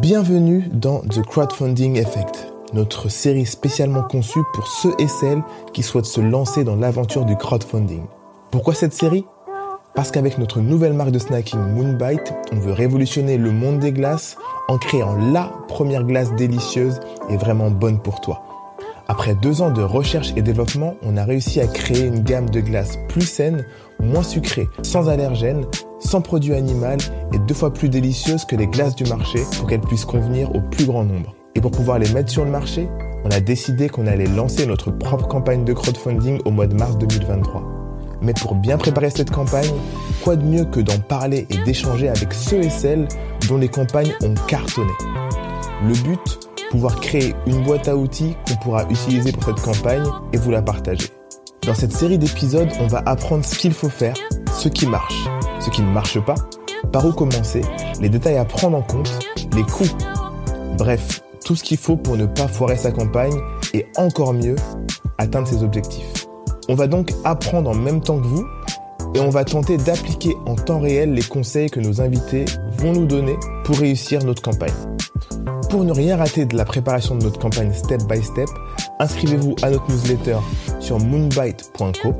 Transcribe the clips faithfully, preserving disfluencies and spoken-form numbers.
Bienvenue dans The Crowdfunding Effect, notre série spécialement conçue pour ceux et celles qui souhaitent se lancer dans l'aventure du crowdfunding. Pourquoi cette série ? Parce qu'avec notre nouvelle marque de snacking Moonbite, on veut révolutionner le monde des glaces en créant la première glace délicieuse et vraiment bonne pour toi. Après deux ans de recherche et développement, on a réussi à créer une gamme de glaces plus saine, moins sucrée, sans allergènes, sans produits animaux et deux fois plus délicieuses que les glaces du marché pour qu'elles puissent convenir au plus grand nombre. Et pour pouvoir les mettre sur le marché, on a décidé qu'on allait lancer notre propre campagne de crowdfunding au mois de mars deux mille vingt-trois. Mais pour bien préparer cette campagne, quoi de mieux que d'en parler et d'échanger avec ceux et celles dont les campagnes ont cartonné. Le but, pouvoir créer une boîte à outils qu'on pourra utiliser pour cette campagne et vous la partager. Dans cette série d'épisodes, on va apprendre ce qu'il faut faire, ce qui marche, ce qui ne marche pas, par où commencer, les détails à prendre en compte, les coûts. Bref, tout ce qu'il faut pour ne pas foirer sa campagne et encore mieux, atteindre ses objectifs. On va donc apprendre en même temps que vous et on va tenter d'appliquer en temps réel les conseils que nos invités vont nous donner pour réussir notre campagne. Pour ne rien rater de la préparation de notre campagne step by step, inscrivez-vous à notre newsletter sur moonbite point co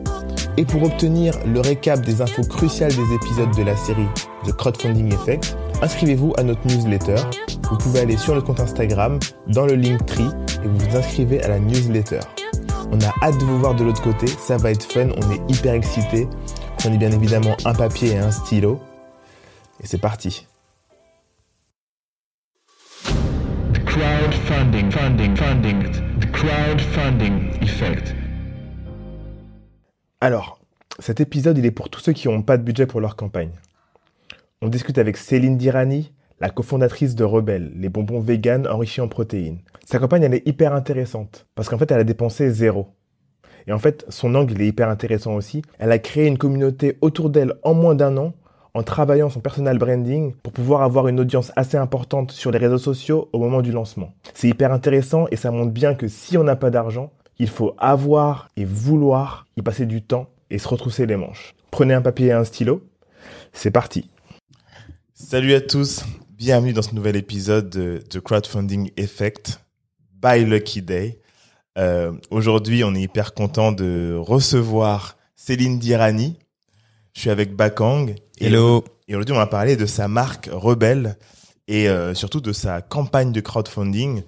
et pour obtenir le récap des infos cruciales des épisodes de la série The Crowdfunding Effect, inscrivez-vous à notre newsletter. Vous pouvez aller sur le compte Instagram, dans le Linktree et vous vous inscrivez à la newsletter. On a hâte de vous voir de l'autre côté, ça va être fun, on est hyper excités. Prenez bien évidemment un papier et un stylo et c'est parti. Crowdfunding, funding, funding, the crowdfunding effect. Alors, cet épisode, il est pour tous ceux qui n'ont pas de budget pour leur campagne. On discute avec Céline Dirani, la cofondatrice de Rebelle, les bonbons véganes enrichis en protéines. Sa campagne, elle est hyper intéressante parce qu'en fait, elle a dépensé zéro. Et en fait, son angle, il est hyper intéressant aussi. Elle a créé une communauté autour d'elle en moins d'un an en travaillant son personal branding pour pouvoir avoir une audience assez importante sur les réseaux sociaux au moment du lancement. C'est hyper intéressant et ça montre bien que si on n'a pas d'argent, il faut avoir et vouloir y passer du temps et se retrousser les manches. Prenez un papier et un stylo, c'est parti. Salut à tous, bienvenue dans ce nouvel épisode de, de Crowdfunding Effect by Lucky Day. Euh, aujourd'hui, on est hyper content de recevoir Céline Dirani. Je suis avec Bakang. Hello. Et aujourd'hui, on va parler de sa marque Rebelle et euh, surtout de sa campagne de crowdfunding.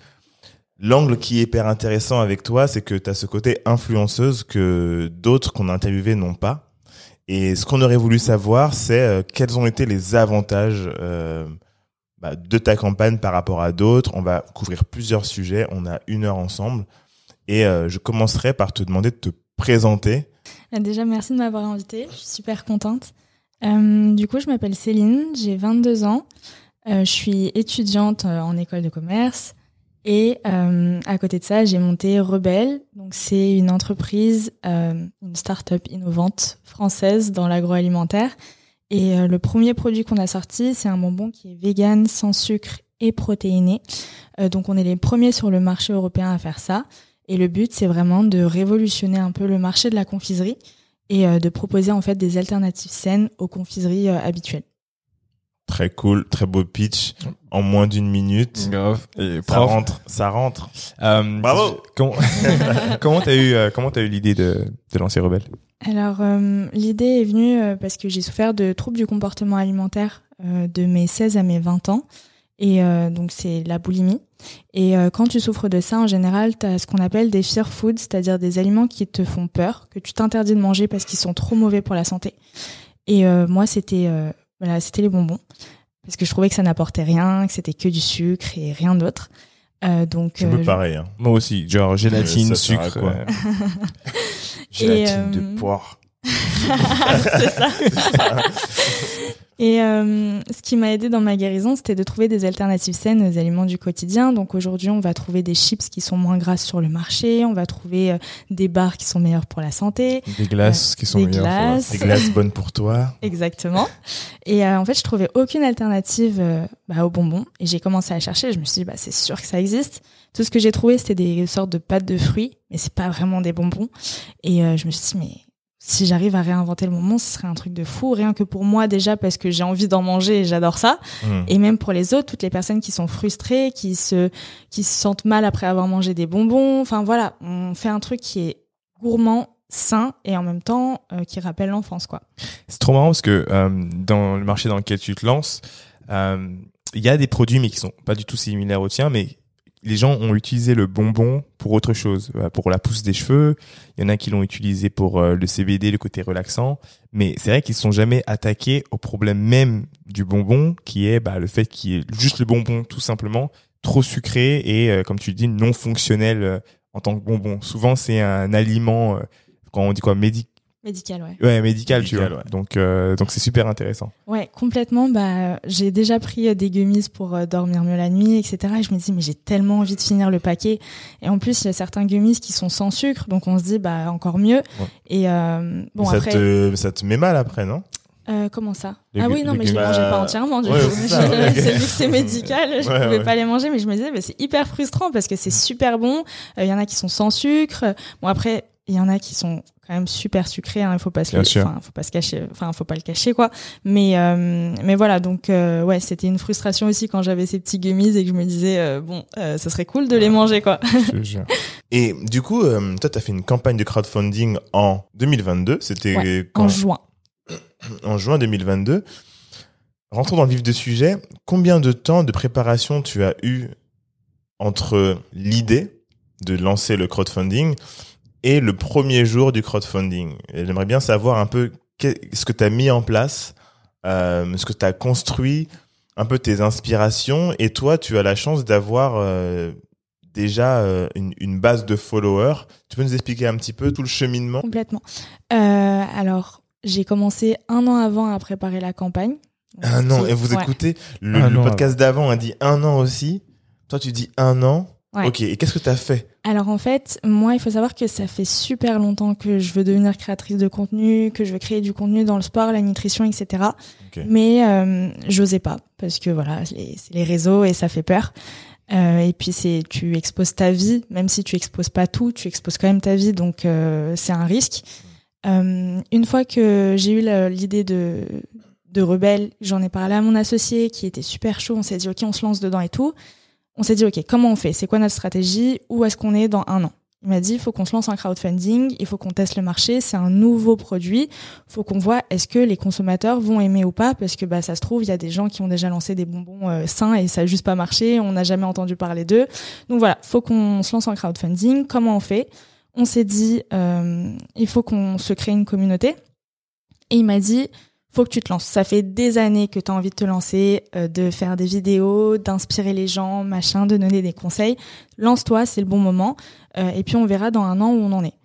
L'angle qui est hyper intéressant avec toi, c'est que tu as ce côté influenceuse que d'autres qu'on a interviewés n'ont pas. Et ce qu'on aurait voulu savoir, c'est euh, quels ont été les avantages euh, bah, de ta campagne par rapport à d'autres. On va couvrir plusieurs sujets. On a une heure ensemble. Et euh, je commencerai par te demander de te présenter. Déjà, merci de m'avoir invitée. Je suis super contente. Euh, du coup, je m'appelle Céline, j'ai vingt-deux ans. Euh, je suis étudiante en école de commerce. Et euh, à côté de ça, j'ai monté Rebelle. Donc, c'est une entreprise, euh, une start-up innovante française dans l'agroalimentaire. Et euh, le premier produit qu'on a sorti, c'est un bonbon qui est vegan, sans sucre et protéiné. Euh, donc, on est les premiers sur le marché européen à faire ça. Et le but, c'est vraiment de révolutionner un peu le marché de la confiserie et euh, de proposer en fait des alternatives saines aux confiseries euh, habituelles. Très cool, très beau pitch. En moins d'une minute, grave. Et ça rentre, ça rentre. Euh, Bravo. Comment comment t'as eu euh, comment t'as eu l'idée de, de lancer Rebelle ? Alors euh, l'idée est venue euh, parce que j'ai souffert de troubles du comportement alimentaire euh, de mes seize à mes vingt ans. Et euh, donc, c'est la boulimie. Et euh, quand tu souffres de ça, en général, tu as ce qu'on appelle des fear foods, c'est-à-dire des aliments qui te font peur, que tu t'interdis de manger parce qu'ils sont trop mauvais pour la santé. Et euh, moi, c'était euh, voilà, c'était les bonbons, parce que je trouvais que ça n'apportait rien, que c'était que du sucre et rien d'autre. Euh, donc, c'est un peu euh, pareil. Hein. Moi aussi, genre gélatine, euh, sucre. Quoi. gélatine euh... de poire. c'est ça. c'est ça. Et euh, ce qui m'a aidée dans ma guérison, c'était de trouver des alternatives saines aux aliments du quotidien. Donc aujourd'hui, on va trouver des chips qui sont moins grasses sur le marché, on va trouver euh, des bars qui sont meilleurs pour la santé, des glaces euh, qui sont meilleures, glaces. Des glaces bonnes pour toi. Exactement. Et euh, en fait, je trouvais aucune alternative euh, bah, aux bonbons. Et j'ai commencé à chercher. Je me suis dit, bah, c'est sûr que ça existe. Tout ce que j'ai trouvé, c'était des sortes de pâtes de fruits, mais c'est pas vraiment des bonbons. Et euh, je me suis dit, mais si j'arrive à réinventer le moment, ce serait un truc de fou, rien que pour moi déjà, parce que j'ai envie d'en manger et j'adore ça. Mmh. Et même pour les autres, toutes les personnes qui sont frustrées, qui se, qui se sentent mal après avoir mangé des bonbons. Enfin voilà, on fait un truc qui est gourmand, sain et en même temps euh, qui rappelle l'enfance, quoi. C'est trop marrant parce que euh, dans le marché dans lequel tu te lances, il euh, y a des produits mais qui sont pas du tout similaires aux tiens, mais les gens ont utilisé le bonbon pour autre chose, pour la pousse des cheveux. Il y en a qui l'ont utilisé pour le C B D, le côté relaxant. Mais c'est vrai qu'ils ne se sont jamais attaqués au problème même du bonbon, qui est bah, le fait qu'il y ait juste le bonbon, tout simplement, trop sucré et, euh, comme tu le dis, non fonctionnel euh, en tant que bonbon. Souvent, c'est un aliment, euh, quand on dit quoi, médic... Médical, ouais. Ouais, médical, médical tu vois. Ouais. Donc, euh, donc c'est super intéressant. Ouais, complètement. Bah, j'ai déjà pris des gummies pour euh, dormir mieux la nuit, et cetera. Et je me dis, mais j'ai tellement envie de finir le paquet. Et en plus, il y a certains gummies qui sont sans sucre, donc on se dit, bah, encore mieux. Ouais. Et euh, bon, ça après. Te, ça te met mal après, non? Euh, comment ça? Les ah oui, non, mais je ne les mangeais pas entièrement. Du ouais, coup. C'est, ça, ouais. C'est vu que c'est médical, je ne ouais, pouvais ouais. pas les manger, mais je me disais, bah, c'est hyper frustrant parce que c'est super bon. Il euh, y en a qui sont sans sucre. Bon, après, il y en a qui sont quand même super sucré, hein, il faut pas se, enfin, faut pas se cacher, enfin, faut pas le cacher, quoi. Mais, euh, mais voilà, donc, euh, ouais, c'était une frustration aussi quand j'avais ces petits gummies et que je me disais, euh, bon, euh, ça serait cool de ouais, les manger, quoi. Je te jure. Et du coup, euh, toi, t'as fait une campagne de crowdfunding en deux mille vingt-deux. C'était ouais, quand... en juin. En juin deux mille vingt-deux. Rentrons dans le vif du sujet. Combien de temps de préparation tu as eu entre l'idée de lancer le crowdfunding et le premier jour du crowdfunding? Et j'aimerais bien savoir un peu ce que tu as mis en place, euh, ce que tu as construit, un peu tes inspirations. Et toi, tu as la chance d'avoir euh, déjà euh, une, une base de followers. Tu peux nous expliquer un petit peu tout le cheminement? Complètement. Euh, alors, j'ai commencé un an avant à préparer la campagne. Un an. Et vous ouais. écoutez le, le podcast d'avant, a dit un an aussi. Toi, tu dis un an. Ouais. Ok, et qu'est-ce que tu as fait? Alors en fait, moi, il faut savoir que ça fait super longtemps que je veux devenir créatrice de contenu, que je veux créer du contenu dans le sport, la nutrition, et cetera. Okay. Mais euh, j'osais pas, parce que voilà, les, c'est les réseaux et ça fait peur. Euh, et puis c'est, tu exposes ta vie, même si tu exposes pas tout, tu exposes quand même ta vie, donc euh, c'est un risque. Euh, une fois que j'ai eu la, l'idée de, de Rebelle, j'en ai parlé à mon associé qui était super chaud, on s'est dit ok, on se lance dedans et tout. On s'est dit, OK, comment on fait? C'est quoi notre stratégie? Où est-ce qu'on est dans un an? Il m'a dit, il faut qu'on se lance en crowdfunding, il faut qu'on teste le marché, c'est un nouveau produit, faut qu'on voit est-ce que les consommateurs vont aimer ou pas, parce que bah ça se trouve, il y a des gens qui ont déjà lancé des bonbons euh, sains et ça a juste pas marché, on n'a jamais entendu parler d'eux. Donc voilà, faut qu'on se lance en crowdfunding. Comment on fait? On s'est dit, euh, il faut qu'on se crée une communauté. Et il m'a dit... faut que tu te lances. Ça fait des années que tu as envie de te lancer, euh, de faire des vidéos, d'inspirer les gens, machin, de donner des conseils. Lance-toi, c'est le bon moment. Euh, et puis, on verra dans un an où on en est.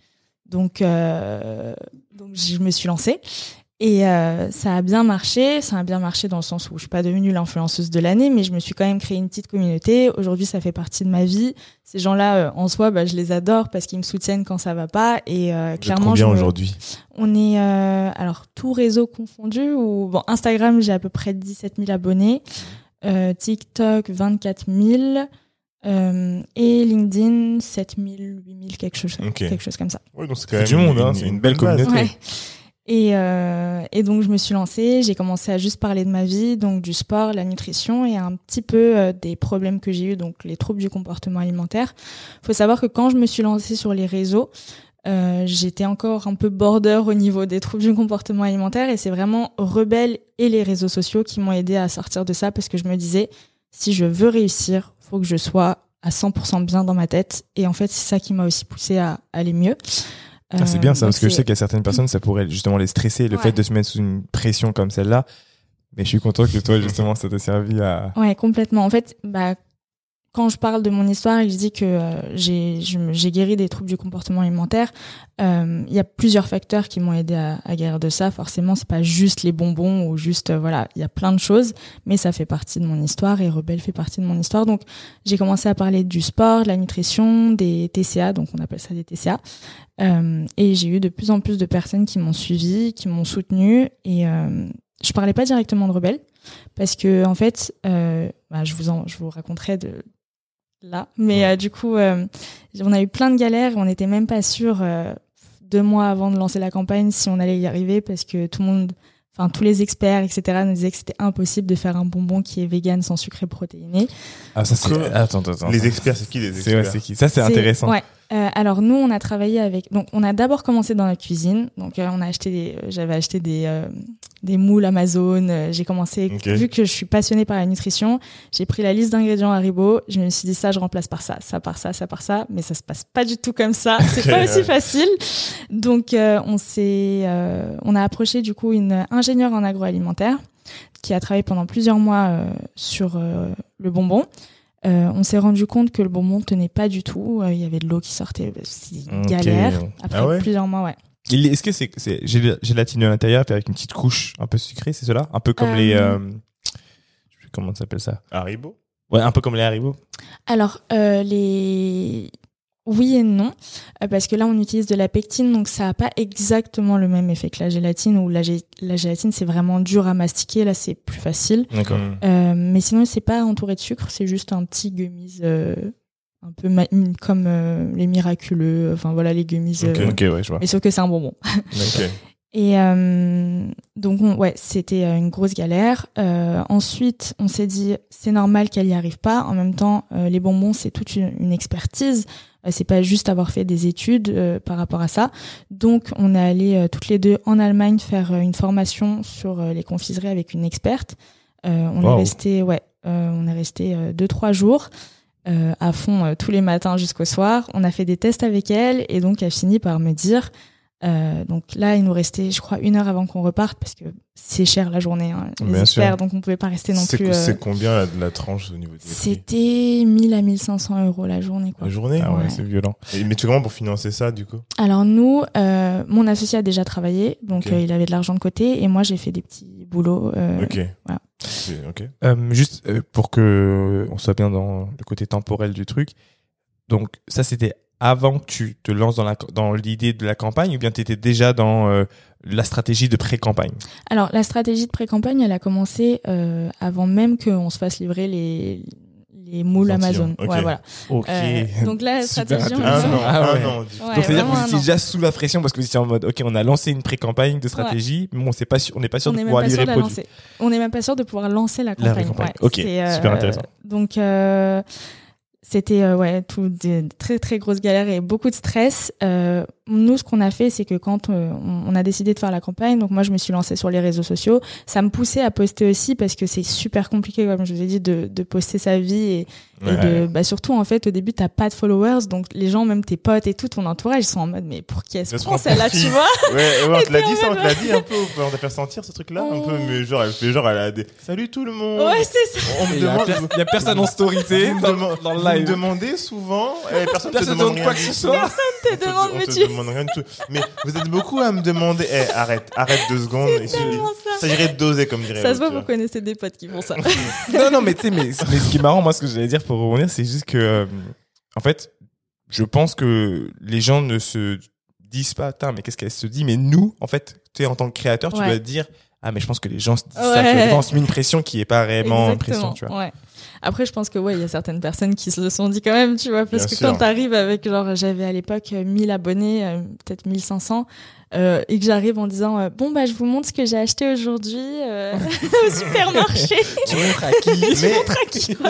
Donc, euh, donc je me suis lancée. Et euh, ça a bien marché. Ça a bien marché dans le sens où je suis pas devenue l'influenceuse de l'année, mais je me suis quand même créé une petite communauté. Aujourd'hui, ça fait partie de ma vie. Ces gens-là, euh, en soi, bah, je les adore parce qu'ils me soutiennent quand ça va pas. Et euh, clairement, je me... aujourd'hui on est euh, alors tout réseau confondu. Ou bon, Instagram, j'ai à peu près dix-sept mille abonnés. Euh, TikTok, vingt-quatre mille. Euh, et LinkedIn, sept mille, huit mille, quelque chose, okay. quelque chose comme ça. Ouais, donc c'est quand même du monde. Hein, c'est une belle communauté. Ouais. Et, euh, et donc, je me suis lancée. J'ai commencé à juste parler de ma vie, donc du sport, la nutrition et un petit peu euh, des problèmes que j'ai eus, donc les troubles du comportement alimentaire. Il faut savoir que quand je me suis lancée sur les réseaux, euh, j'étais encore un peu border au niveau des troubles du comportement alimentaire. Et c'est vraiment Rebelle et les réseaux sociaux qui m'ont aidée à sortir de ça parce que je me disais, si je veux réussir, il faut que je sois à cent pour cent bien dans ma tête. Et en fait, c'est ça qui m'a aussi poussée à aller mieux. Ah, c'est bien ça, euh, parce que c'est... je sais qu'il y a certaines personnes, ça pourrait justement les stresser, le ouais. fait de se mettre sous une pression comme celle-là. Mais je suis content que toi, justement, ça t'ait servi à... Ouais, complètement. En fait, bah, quand je parle de mon histoire et que je dis que euh, j'ai, je, j'ai guéri des troubles du comportement alimentaire, il euh, y a plusieurs facteurs qui m'ont aidé à, à guérir de ça. Forcément, c'est pas juste les bonbons ou juste, euh, voilà, il y a plein de choses, mais ça fait partie de mon histoire et Rebelle fait partie de mon histoire. Donc, j'ai commencé à parler du sport, de la nutrition, des T C A, donc on appelle ça des T C A. Euh, et j'ai eu de plus en plus de personnes qui m'ont suivi, qui m'ont soutenue et euh, je parlais pas directement de Rebelle parce que, en fait, euh, bah, je vous en, je vous raconterai de là, mais ouais. euh, du coup, euh, on a eu plein de galères, on n'était même pas sûr euh, deux mois avant de lancer la campagne si on allait y arriver, parce que tout le monde, enfin tous les experts, et cetera, nous disaient que c'était impossible de faire un bonbon qui est vegan sans sucre et protéiné. Ah ça c'est... Attends, attends, attends. Les experts, c'est qui les experts? C'est, ouais, c'est qui? Ça c'est, c'est... intéressant. Ouais. Euh, alors nous, on a travaillé avec. Donc on a d'abord commencé dans la cuisine. Donc euh, on a acheté des. J'avais acheté des euh, des moules Amazon. J'ai commencé. Okay. Vu que je suis passionnée par la nutrition, j'ai pris la liste d'ingrédients Haribo. Je me suis dit ça, je remplace par ça, ça par ça, ça par ça. Mais ça se passe pas du tout comme ça. C'est okay, pas aussi facile. Donc euh, on s'est. Euh, on a approché du coup une ingénieure en agroalimentaire qui a travaillé pendant plusieurs mois euh, sur euh, le bonbon. Euh, on s'est rendu compte que le bonbon tenait pas du tout. Il euh, y avait de l'eau qui sortait, c'était une okay. galère. Après ah ouais plusieurs mois, ouais. Il, est-ce que c'est, c'est gélatineux à l'intérieur, puis avec une petite couche un peu sucrée, c'est cela? Un peu comme euh... les, euh, je sais comment ça s'appelle ça? Haribo. Ouais, un peu comme les Haribo. Alors euh, les, oui et non, euh, parce que là on utilise de la pectine, donc ça a pas exactement le même effet que la gélatine. Ou la, gé... la gélatine c'est vraiment dur à mastiquer, là c'est plus facile. D'accord. Euh, mais sinon c'est pas entouré de sucre, c'est juste un petit gummies euh, un peu ma... comme euh, les miraculeux. Enfin voilà les gummies. Euh... Ok, okay ouais, je vois. Mais sauf que c'est un bonbon. Ok. Et euh, donc on, ouais, c'était une grosse galère. Euh, ensuite, on s'est dit c'est normal qu'elle y arrive pas. En même temps, euh, les bonbons c'est toute une, une expertise. Euh, c'est pas juste avoir fait des études euh, par rapport à ça. Donc on est allé euh, toutes les deux en Allemagne faire euh, une formation sur euh, les confiseries avec une experte. Euh, on wow. est resté ouais, euh, on est resté euh, deux trois jours. Euh, à fond euh, tous les matins jusqu'au soir. On a fait des tests avec elle et donc elle finit par me dire. Euh, donc là, il nous restait, je crois, une heure avant qu'on reparte parce que c'est cher la journée, hein, les bien experts, sûr. Donc on pouvait pas rester non c'est plus. Co- euh... C'est combien la, la tranche au niveau des C'était prix? mille à mille cinq cents euros la journée, quoi. La journée, ah ouais, ouais, c'est violent. Et, mais tu comment pour financer ça, du coup? Alors nous, euh, mon associé a déjà travaillé, donc okay. euh, il avait de l'argent de côté, et moi j'ai fait des petits boulots. Euh, ok. Voilà. C'est, okay. Euh, juste euh, pour que on soit bien dans le côté temporel du truc. Donc ça, c'était avant que tu te lances dans, la, dans l'idée de la campagne, ou bien tu étais déjà dans euh, la stratégie de pré-campagne? Alors, la stratégie de pré-campagne, elle a commencé euh, avant même qu'on se fasse livrer les, les moules Amazon. Okay. Ouais, voilà. Okay. Euh, donc là, la stratégie... On... Ah, non, ah ouais. non, ouais, donc, c'est-à-dire que vous étiez déjà sous la pression parce que vous étiez en mode, OK, on a lancé une pré-campagne de stratégie, ouais. mais on n'est pas sûr de pouvoir livrer le produit. On n'est même pas sûr de pouvoir lancer la campagne. La campagne. Ouais, OK, euh, super intéressant. Donc... Euh... C'était euh, ouais, tout des très très grosses galères et beaucoup de stress. Euh, nous, ce qu'on a fait, c'est que quand euh, on a décidé de faire la campagne, donc moi je me suis lancée sur les réseaux sociaux. Ça me poussait à poster aussi parce que c'est super compliqué, comme je vous ai dit, de, de poster sa vie et, ouais. et de, bah, surtout en fait au début t'as pas de followers, donc les gens, même tes potes et tout ton entourage, ils sont en mode mais pour qui est-ce qu'on celle-là, tu vois? Ouais, ouais, on te l'a dit, ça on te l'a dit un peu, on t'a fait sentir ce truc-là oh. un peu, mais genre elle fait genre elle a des salut tout le monde. Ouais, c'est ça. On me demande, il y a personne en storité dans, dans le live. Me demander souvent, eh, personne ne te demande rien du tout. Personne te demande, mais tu... demande rien du tout. Mais vous êtes beaucoup à me demander. Eh, arrête, arrête deux secondes. Il s'agirait de doser, comme dirait. Ça se voit, vous connaissez des potes qui font ça. non, non, mais tu sais, mais, mais ce qui est marrant, moi, ce que j'allais dire pour rebondir, c'est juste que, euh, en fait, je pense que les gens ne se disent pas, putain, mais qu'est-ce qu'elle se dit? Mais nous, en fait, tu es en tant que créateur, ouais. tu dois dire, ah, mais je pense que les gens se disent ouais. ça, je pense, mais une pression qui n'est pas réellement une pression, tu vois. Ouais. Après, je pense que ouais, il y a certaines personnes qui se le sont dit quand même, tu vois, parce Bien que sûr. Quand t'arrives avec genre, j'avais à l'époque mille abonnés, euh, peut-être mille cinq cents, euh, et que j'arrive en disant, euh, bon bah, je vous montre ce que j'ai acheté aujourd'hui euh, au supermarché. tu montres à qui Tu mais... montres à qui quoi.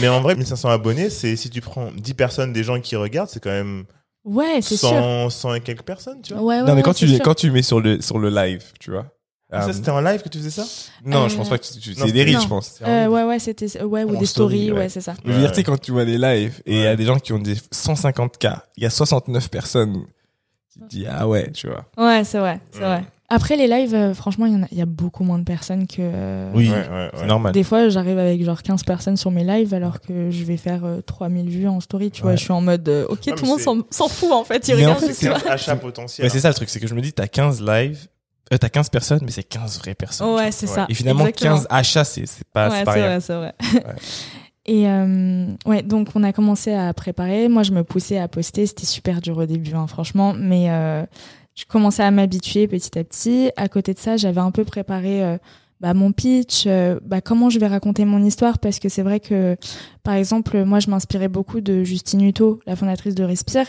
Mais en vrai, mille cinq cents abonnés, c'est si tu prends dix personnes, des gens qui regardent, c'est quand même. Ouais, c'est cent, sûr. cent et quelques personnes, tu vois. Ouais, ouais, non mais quand ouais, tu quand tu mets sur le sur le live, tu vois. Um, ça, c'était en live que tu faisais ça? Non, euh... je pense pas que tu, tu... c'est des reels, je pense. Euh, ouais, ouais, c'était, ouais, ou en des stories, story, ouais. ouais, c'est ça. Mais ouais, ouais. tu sais, quand tu vois les lives, et il ouais. y a des gens qui ont des cent cinquante k, il y a soixante-neuf personnes, tu te dis, ah ouais, tu vois. Ouais, c'est vrai, c'est ouais. vrai. Après, les lives, euh, franchement, il y en a, il y a beaucoup moins de personnes que... Euh, oui, ouais, ouais, c'est ouais. normal. Des fois, j'arrive avec genre quinze personnes sur mes lives, alors que je vais faire euh, trois mille vues en story, tu ouais. vois. Je suis en mode, euh, OK, non, tout le monde s'en, s'en fout, en fait. Il regarde tout ça. C'est un achat potentiel. C'est ça le truc, c'est que je me dis, t'as quinze lives, Euh, t'as quinze personnes, mais c'est quinze vraies personnes. Ouais, c'est ouais. ça. Et finalement, Exactement. quinze achats, c'est, c'est pas ouais, c'est pas rien. C'est vrai, c'est vrai. Ouais. Et euh, ouais, donc on a commencé à préparer. Moi, je me poussais à poster. C'était super dur au début, hein, franchement. Mais euh, je commençais à m'habituer petit à petit. À côté de ça, j'avais un peu préparé euh, bah, mon pitch, euh, bah, comment je vais raconter mon histoire. Parce que c'est vrai que, par exemple, moi, je m'inspirais beaucoup de Justine Hutto, la fondatrice de Respire.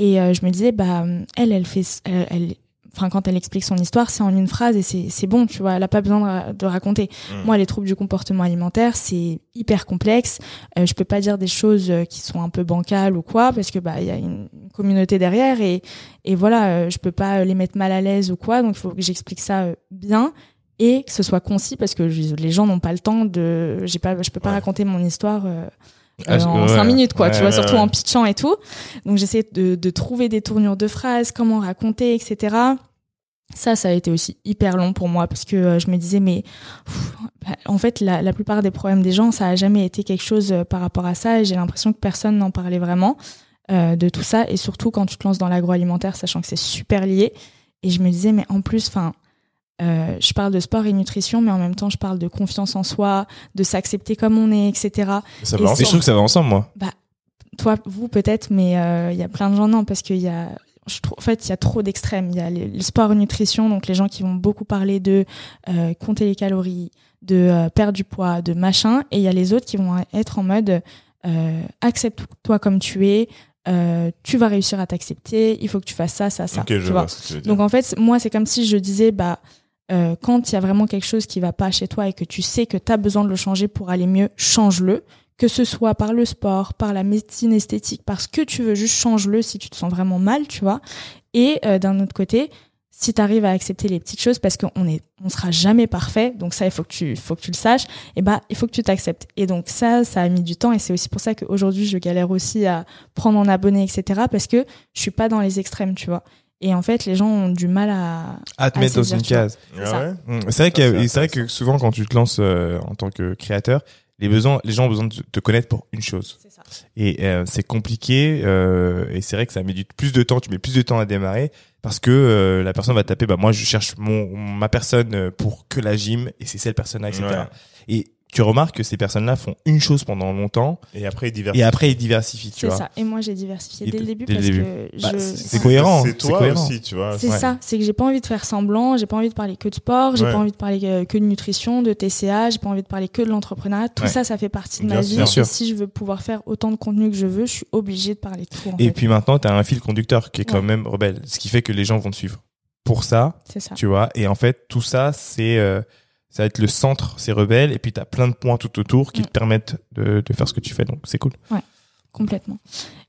Et euh, je me disais, bah, elle, elle fait, elle, elle, enfin, quand elle explique son histoire, c'est en une phrase et c'est, c'est bon, tu vois, elle a pas besoin de, de raconter. Mmh. Moi, les troubles du comportement alimentaire, c'est hyper complexe. Euh, je peux pas dire des choses qui sont un peu bancales ou quoi, parce que, bah, il y a une communauté derrière et, et voilà, euh, je peux pas les mettre mal à l'aise ou quoi, donc il faut que j'explique ça euh, bien. Et que ce soit concis, parce que les gens n'ont pas le temps de... J'ai pas, je peux pas ouais. raconter mon histoire euh, ah, euh, en ouais. cinq minutes, quoi, ouais, tu vois, ouais, surtout ouais. en pitchant et tout. Donc, j'essaie de, de trouver des tournures de phrases, comment raconter, et cetera. Ça, ça a été aussi hyper long pour moi, parce que euh, je me disais, mais pff, bah, en fait, la, la plupart des problèmes des gens, ça a jamais été quelque chose euh, par rapport à ça, et j'ai l'impression que personne n'en parlait vraiment euh, de tout ça, et surtout quand tu te lances dans l'agroalimentaire, sachant que c'est super lié. Et je me disais, mais en plus, enfin... Euh, je parle de sport et nutrition, mais en même temps, je parle de confiance en soi, de s'accepter comme on est, et cetera. Ça va et ensemble. Je trouve que ça va ensemble, moi. Bah, toi, vous peut-être, mais il euh, y a plein de gens non, parce qu'il y a, je trouve, en fait, il y a trop d'extrêmes. Il y a les, le sport et nutrition, donc les gens qui vont beaucoup parler de euh, compter les calories, de euh, perdre du poids, de machin, et il y a les autres qui vont être en mode euh, accepte-toi comme tu es. Euh, tu vas réussir à t'accepter. Il faut que tu fasses ça, ça, ça. Okay, tu je vois. vois ce que tu veux dire. Donc en fait, moi, c'est comme si je disais, bah Euh, quand il y a vraiment quelque chose qui va pas chez toi et que tu sais que t'as besoin de le changer pour aller mieux, change-le. Que ce soit par le sport, par la médecine esthétique, par ce que tu veux, juste change-le si tu te sens vraiment mal, tu vois. Et euh, d'un autre côté, si t'arrives à accepter les petites choses, parce qu'on est, on sera jamais parfait, donc ça, il faut que tu, faut que tu le saches, et bah, il faut que tu t'acceptes. Et donc ça, ça a mis du temps, et c'est aussi pour ça qu'aujourd'hui, je galère aussi à prendre en abonné, et cetera, parce que je suis pas dans les extrêmes, tu vois. Et en fait, les gens ont du mal à... À te à mettre dans une case. C'est, ah ouais. c'est, vrai, qu'il y a, c'est vrai que souvent, quand tu te lances euh, en tant que créateur, les, besoins, les gens ont besoin de te connaître pour une chose. C'est ça. Et euh, c'est compliqué. Euh, et c'est vrai que ça met du, plus de temps. Tu mets plus de temps à démarrer parce que euh, la personne va taper. Bah, moi, je cherche mon, ma personne pour que la gym. Et c'est cette personne-là, et cetera. Ouais. Et tu remarques que ces personnes-là font une chose pendant longtemps. Et après, ils diversifient. Et après, ils diversifient, tu c'est vois. C'est ça. Et moi, j'ai diversifié dès, dès le début dès parce début. que bah, je... C'est, c'est cohérent. C'est toi c'est cohérent. aussi, tu vois. C'est ouais. ça. C'est que j'ai pas envie de faire semblant. J'ai pas envie de parler que de sport. J'ai ouais. pas envie de parler que de nutrition, de T C A. J'ai pas envie de parler que de l'entrepreneuriat. Tout ouais. ça, ça fait partie de bien ma sûr. vie. Et si je veux pouvoir faire autant de contenu que je veux, je suis obligée de parler de tout. En et fait. puis maintenant, t'as un fil conducteur qui est ouais. quand même rebelle. Ce qui fait que les gens vont te suivre. Pour ça. C'est ça. Tu vois. Et en fait, tout ça, c'est... Euh... ça va être le centre, c'est Rebelle, et puis t'as plein de points tout autour qui mmh. te permettent de, de faire ce que tu fais, donc c'est cool. Ouais, complètement.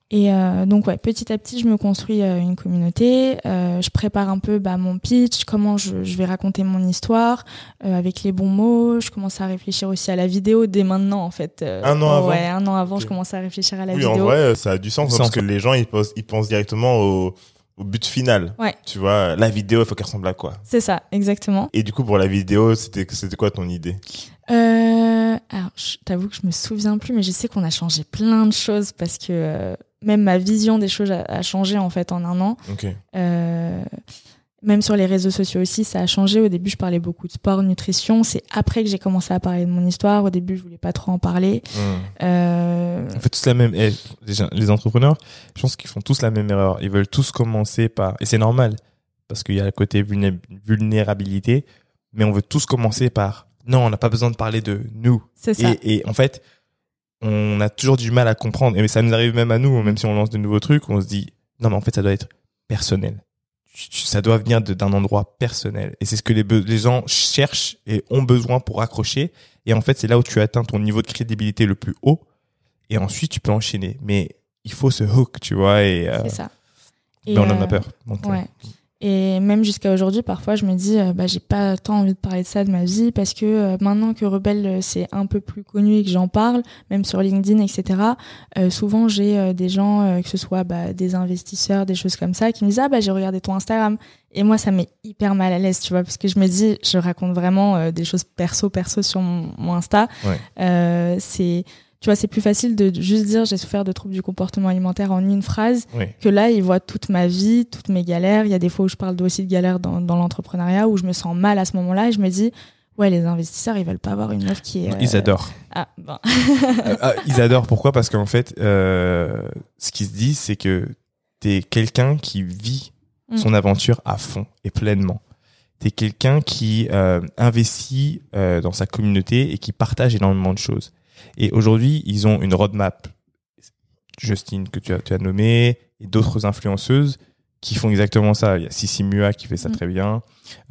Et euh, donc ouais, petit à petit, je me construis euh, une communauté, euh, je prépare un peu bah, mon pitch, comment je, je vais raconter mon histoire, euh, avec les bons mots, je commence à réfléchir aussi à la vidéo dès maintenant en fait. Euh, un an avant Ouais, un an avant, okay. je commence à réfléchir à la oui, vidéo. Oui, en vrai, ça a du sens, du parce sens. que les gens, ils pensent, ils pensent directement au... au but final, ouais. tu vois, la vidéo, il faut qu'elle ressemble à quoi ? C'est ça, exactement. Et du coup, pour la vidéo, c'était, c'était quoi ton idée ? euh, Alors, je t'avoue que je me souviens plus, mais je sais qu'on a changé plein de choses parce que euh, même ma vision des choses a, a changé en fait en un an. Okay. Euh, même sur les réseaux sociaux aussi, ça a changé. Au début, je parlais beaucoup de sport, nutrition. C'est après que j'ai commencé à parler de mon histoire. Au début, je voulais pas trop en parler. Mmh. Euh... On fait tous la même... Eh, les entrepreneurs, je pense qu'ils font tous la même erreur. Ils veulent tous commencer par... Et c'est normal, parce qu'il y a le côté vulné... vulnérabilité. Mais on veut tous commencer par... Non, on n'a pas besoin de parler de nous. C'est ça. Et, et en fait, on a toujours du mal à comprendre. Et ça nous arrive même à nous, même si on lance de nouveaux trucs, on se dit... Non, mais en fait, ça doit être personnel. Ça doit venir de, d'un endroit personnel. Et c'est ce que les, be- les gens cherchent et ont besoin pour accrocher. Et en fait, c'est là où tu atteins ton niveau de crédibilité le plus haut. Et ensuite, tu peux enchaîner. Mais il faut ce hook, tu vois. Et, euh, c'est ça. Et ben, on euh, en a peur. Donc, ouais. euh, Et même jusqu'à aujourd'hui, parfois, je me dis, euh, bah, j'ai pas tant envie de parler de ça de ma vie parce que euh, maintenant que Rebelle, euh, c'est un peu plus connu et que j'en parle, même sur LinkedIn, et cetera, euh, souvent, j'ai euh, des gens, euh, que ce soit bah, des investisseurs, des choses comme ça, qui me disent « Ah, bah, j'ai regardé ton Instagram ». Et moi, ça m'est hyper mal à l'aise, tu vois, parce que je me dis, je raconte vraiment euh, des choses perso, perso sur mon, mon Insta. Ouais. Euh, c'est... Tu vois, c'est plus facile de juste dire j'ai souffert de troubles du comportement alimentaire en une phrase oui. que là, ils voient toute ma vie, toutes mes galères. Il y a des fois où je parle aussi de galères dans, dans l'entrepreneuriat où je me sens mal à ce moment-là et je me dis ouais, les investisseurs, ils veulent pas avoir une meuf qui est... Euh... Ils adorent. Ah, bon. euh, ah, ils adorent. Pourquoi ? Parce qu'en fait, euh, ce qui se dit, c'est que t'es quelqu'un qui vit mmh. son aventure à fond et pleinement. T'es quelqu'un qui euh, investit euh, dans sa communauté et qui partage énormément de choses. Et aujourd'hui, ils ont une roadmap. Justine, que tu as, tu as nommée, et d'autres influenceuses qui font exactement ça. Il y a Sissi Mua qui fait ça mmh. très bien.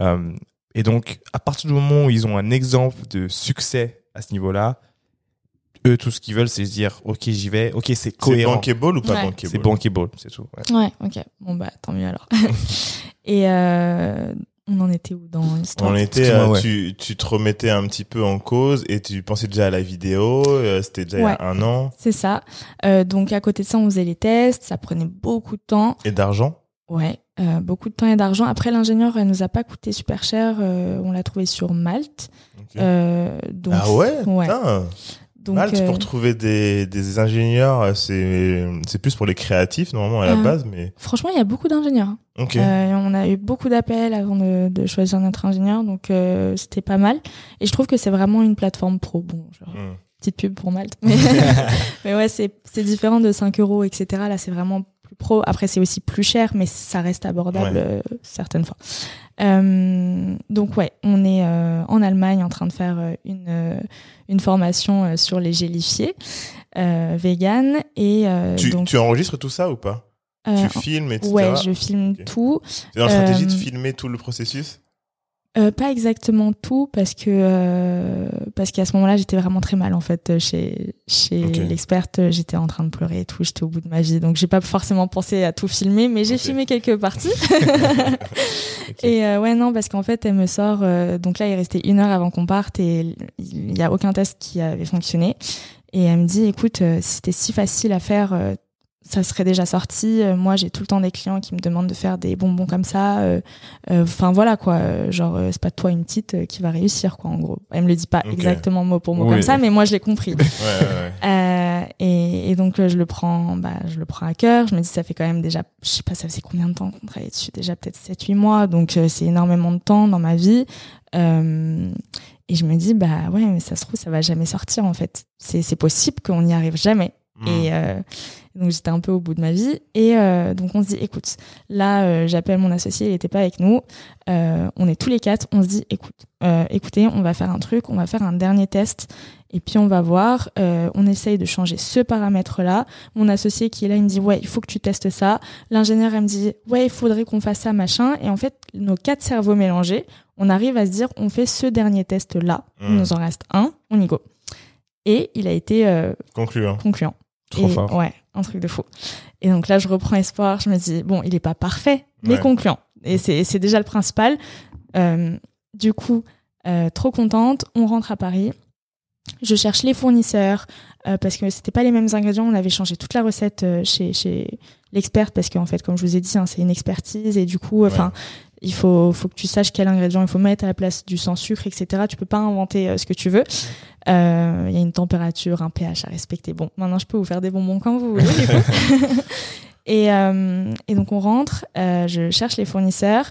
Euh, et donc, à partir du moment où ils ont un exemple de succès à ce niveau-là, eux, tout ce qu'ils veulent, c'est se dire « Ok, j'y vais. Ok, c'est cohérent. » C'est bankable ou pas ouais. bankable? C'est bankable, c'est tout. Ouais. ouais, ok. Bon, bah, tant mieux alors. Et euh, on en était où dans l'histoire? On était, euh, ouais. tu, tu te remettais un petit peu en cause et tu pensais déjà à la vidéo. Euh, c'était déjà ouais. il y a un an. C'est ça. Euh, donc, à côté de ça, on faisait les tests. Ça prenait beaucoup de temps. Et d'argent? Ouais, euh, beaucoup de temps et d'argent. Après, l'ingénieur, elle nous a pas coûté super cher. Euh, on l'a trouvé sur Malte. Okay. Euh, donc, ah ouais, ouais. Putain. Donc, Malte, euh... pour trouver des, des ingénieurs, c'est, c'est plus pour les créatifs, normalement, à la euh, base. Mais... Franchement, il y a beaucoup d'ingénieurs. Okay. Euh, on a eu beaucoup d'appels avant de, de choisir notre ingénieur, donc euh, c'était pas mal. Et je trouve que c'est vraiment une plateforme pro. Bon, genre, mm. petite pub pour Malte. Mais, mais ouais, c'est, c'est différent de cinq euros, et cetera. Là, c'est vraiment plus pro. Après, c'est aussi plus cher, mais ça reste abordable ouais. euh, certaines fois. Euh, donc ouais, on est euh, en Allemagne en train de faire euh, une euh, une formation euh, sur les gélifiés euh, vegan et euh, tu, donc, tu enregistres tout ça ou pas? euh, Tu filmes et cetera. Ouais, je filme okay. tout. C'est dans la euh, stratégie de filmer tout le processus? Euh, pas exactement tout parce que euh, parce qu'à ce moment-là j'étais vraiment très mal en fait chez chez okay. l'experte, j'étais en train de pleurer et tout, j'étais au bout de ma vie, donc j'ai pas forcément pensé à tout filmer, mais j'ai okay. filmé quelques parties. okay. Et euh, ouais non parce qu'en fait elle me sort euh, donc là il restait une heure avant qu'on parte et il y a aucun test qui avait fonctionné et elle me dit écoute euh, si c'était si facile à faire euh, ça serait déjà sorti. Moi, j'ai tout le temps des clients qui me demandent de faire des bonbons comme ça. Euh, euh, enfin, voilà, quoi. Genre, euh, c'est pas toi une petite euh, qui va réussir, quoi, en gros. Elle me le dit pas okay. exactement mot pour mot oui. comme ça, mais moi, je l'ai compris. ouais, ouais, ouais. Euh, et, et donc, euh, je le prends, bah, je le prends à cœur. Je me dis, ça fait quand même déjà, je sais pas, ça faisait combien de temps qu'on travaillait dessus? Déjà peut-être sept, huit mois. Donc, euh, c'est énormément de temps dans ma vie. Euh, et je me dis, bah, ouais, mais ça se trouve, ça va jamais sortir, en fait. C'est, c'est possible qu'on n'y arrive jamais. Et euh, donc j'étais un peu au bout de ma vie et euh, donc on se dit écoute là euh, j'appelle mon associé, il était pas avec nous, euh, on est tous les quatre, on se dit écoute euh, écoutez on va faire un truc, on va faire un dernier test et puis on va voir, euh, on essaye de changer ce paramètre là, mon associé qui est là il me dit ouais il faut que tu testes ça, l'ingénieur elle me dit ouais il faudrait qu'on fasse ça machin et en fait nos quatre cerveaux mélangés on arrive à se dire on fait ce dernier test là, mmh. il nous en reste un, on y go et il a été euh, concluant, concluant. Trop et, fort. Ouais, un truc de fou. Et donc là, je reprends espoir. Je me dis, bon, il est pas parfait, mais ouais. concluant. Et c'est, c'est déjà le principal. Euh, du coup, euh, trop contente. On rentre à Paris. Je cherche les fournisseurs euh, parce que c'était pas les mêmes ingrédients. On avait changé toute la recette euh, chez, chez l'experte parce qu'en fait, comme je vous ai dit, hein, c'est une expertise. Et du coup, enfin, ouais. il faut, faut que tu saches quel ingrédient il faut mettre à la place du sans sucre, et cetera. Tu peux pas inventer euh, ce que tu veux. Il euh, y a une température, un pH à respecter. Bon, maintenant, je peux vous faire des bonbons quand vous voulez. Du coup. et, euh, et donc, on rentre. Euh, je cherche les fournisseurs.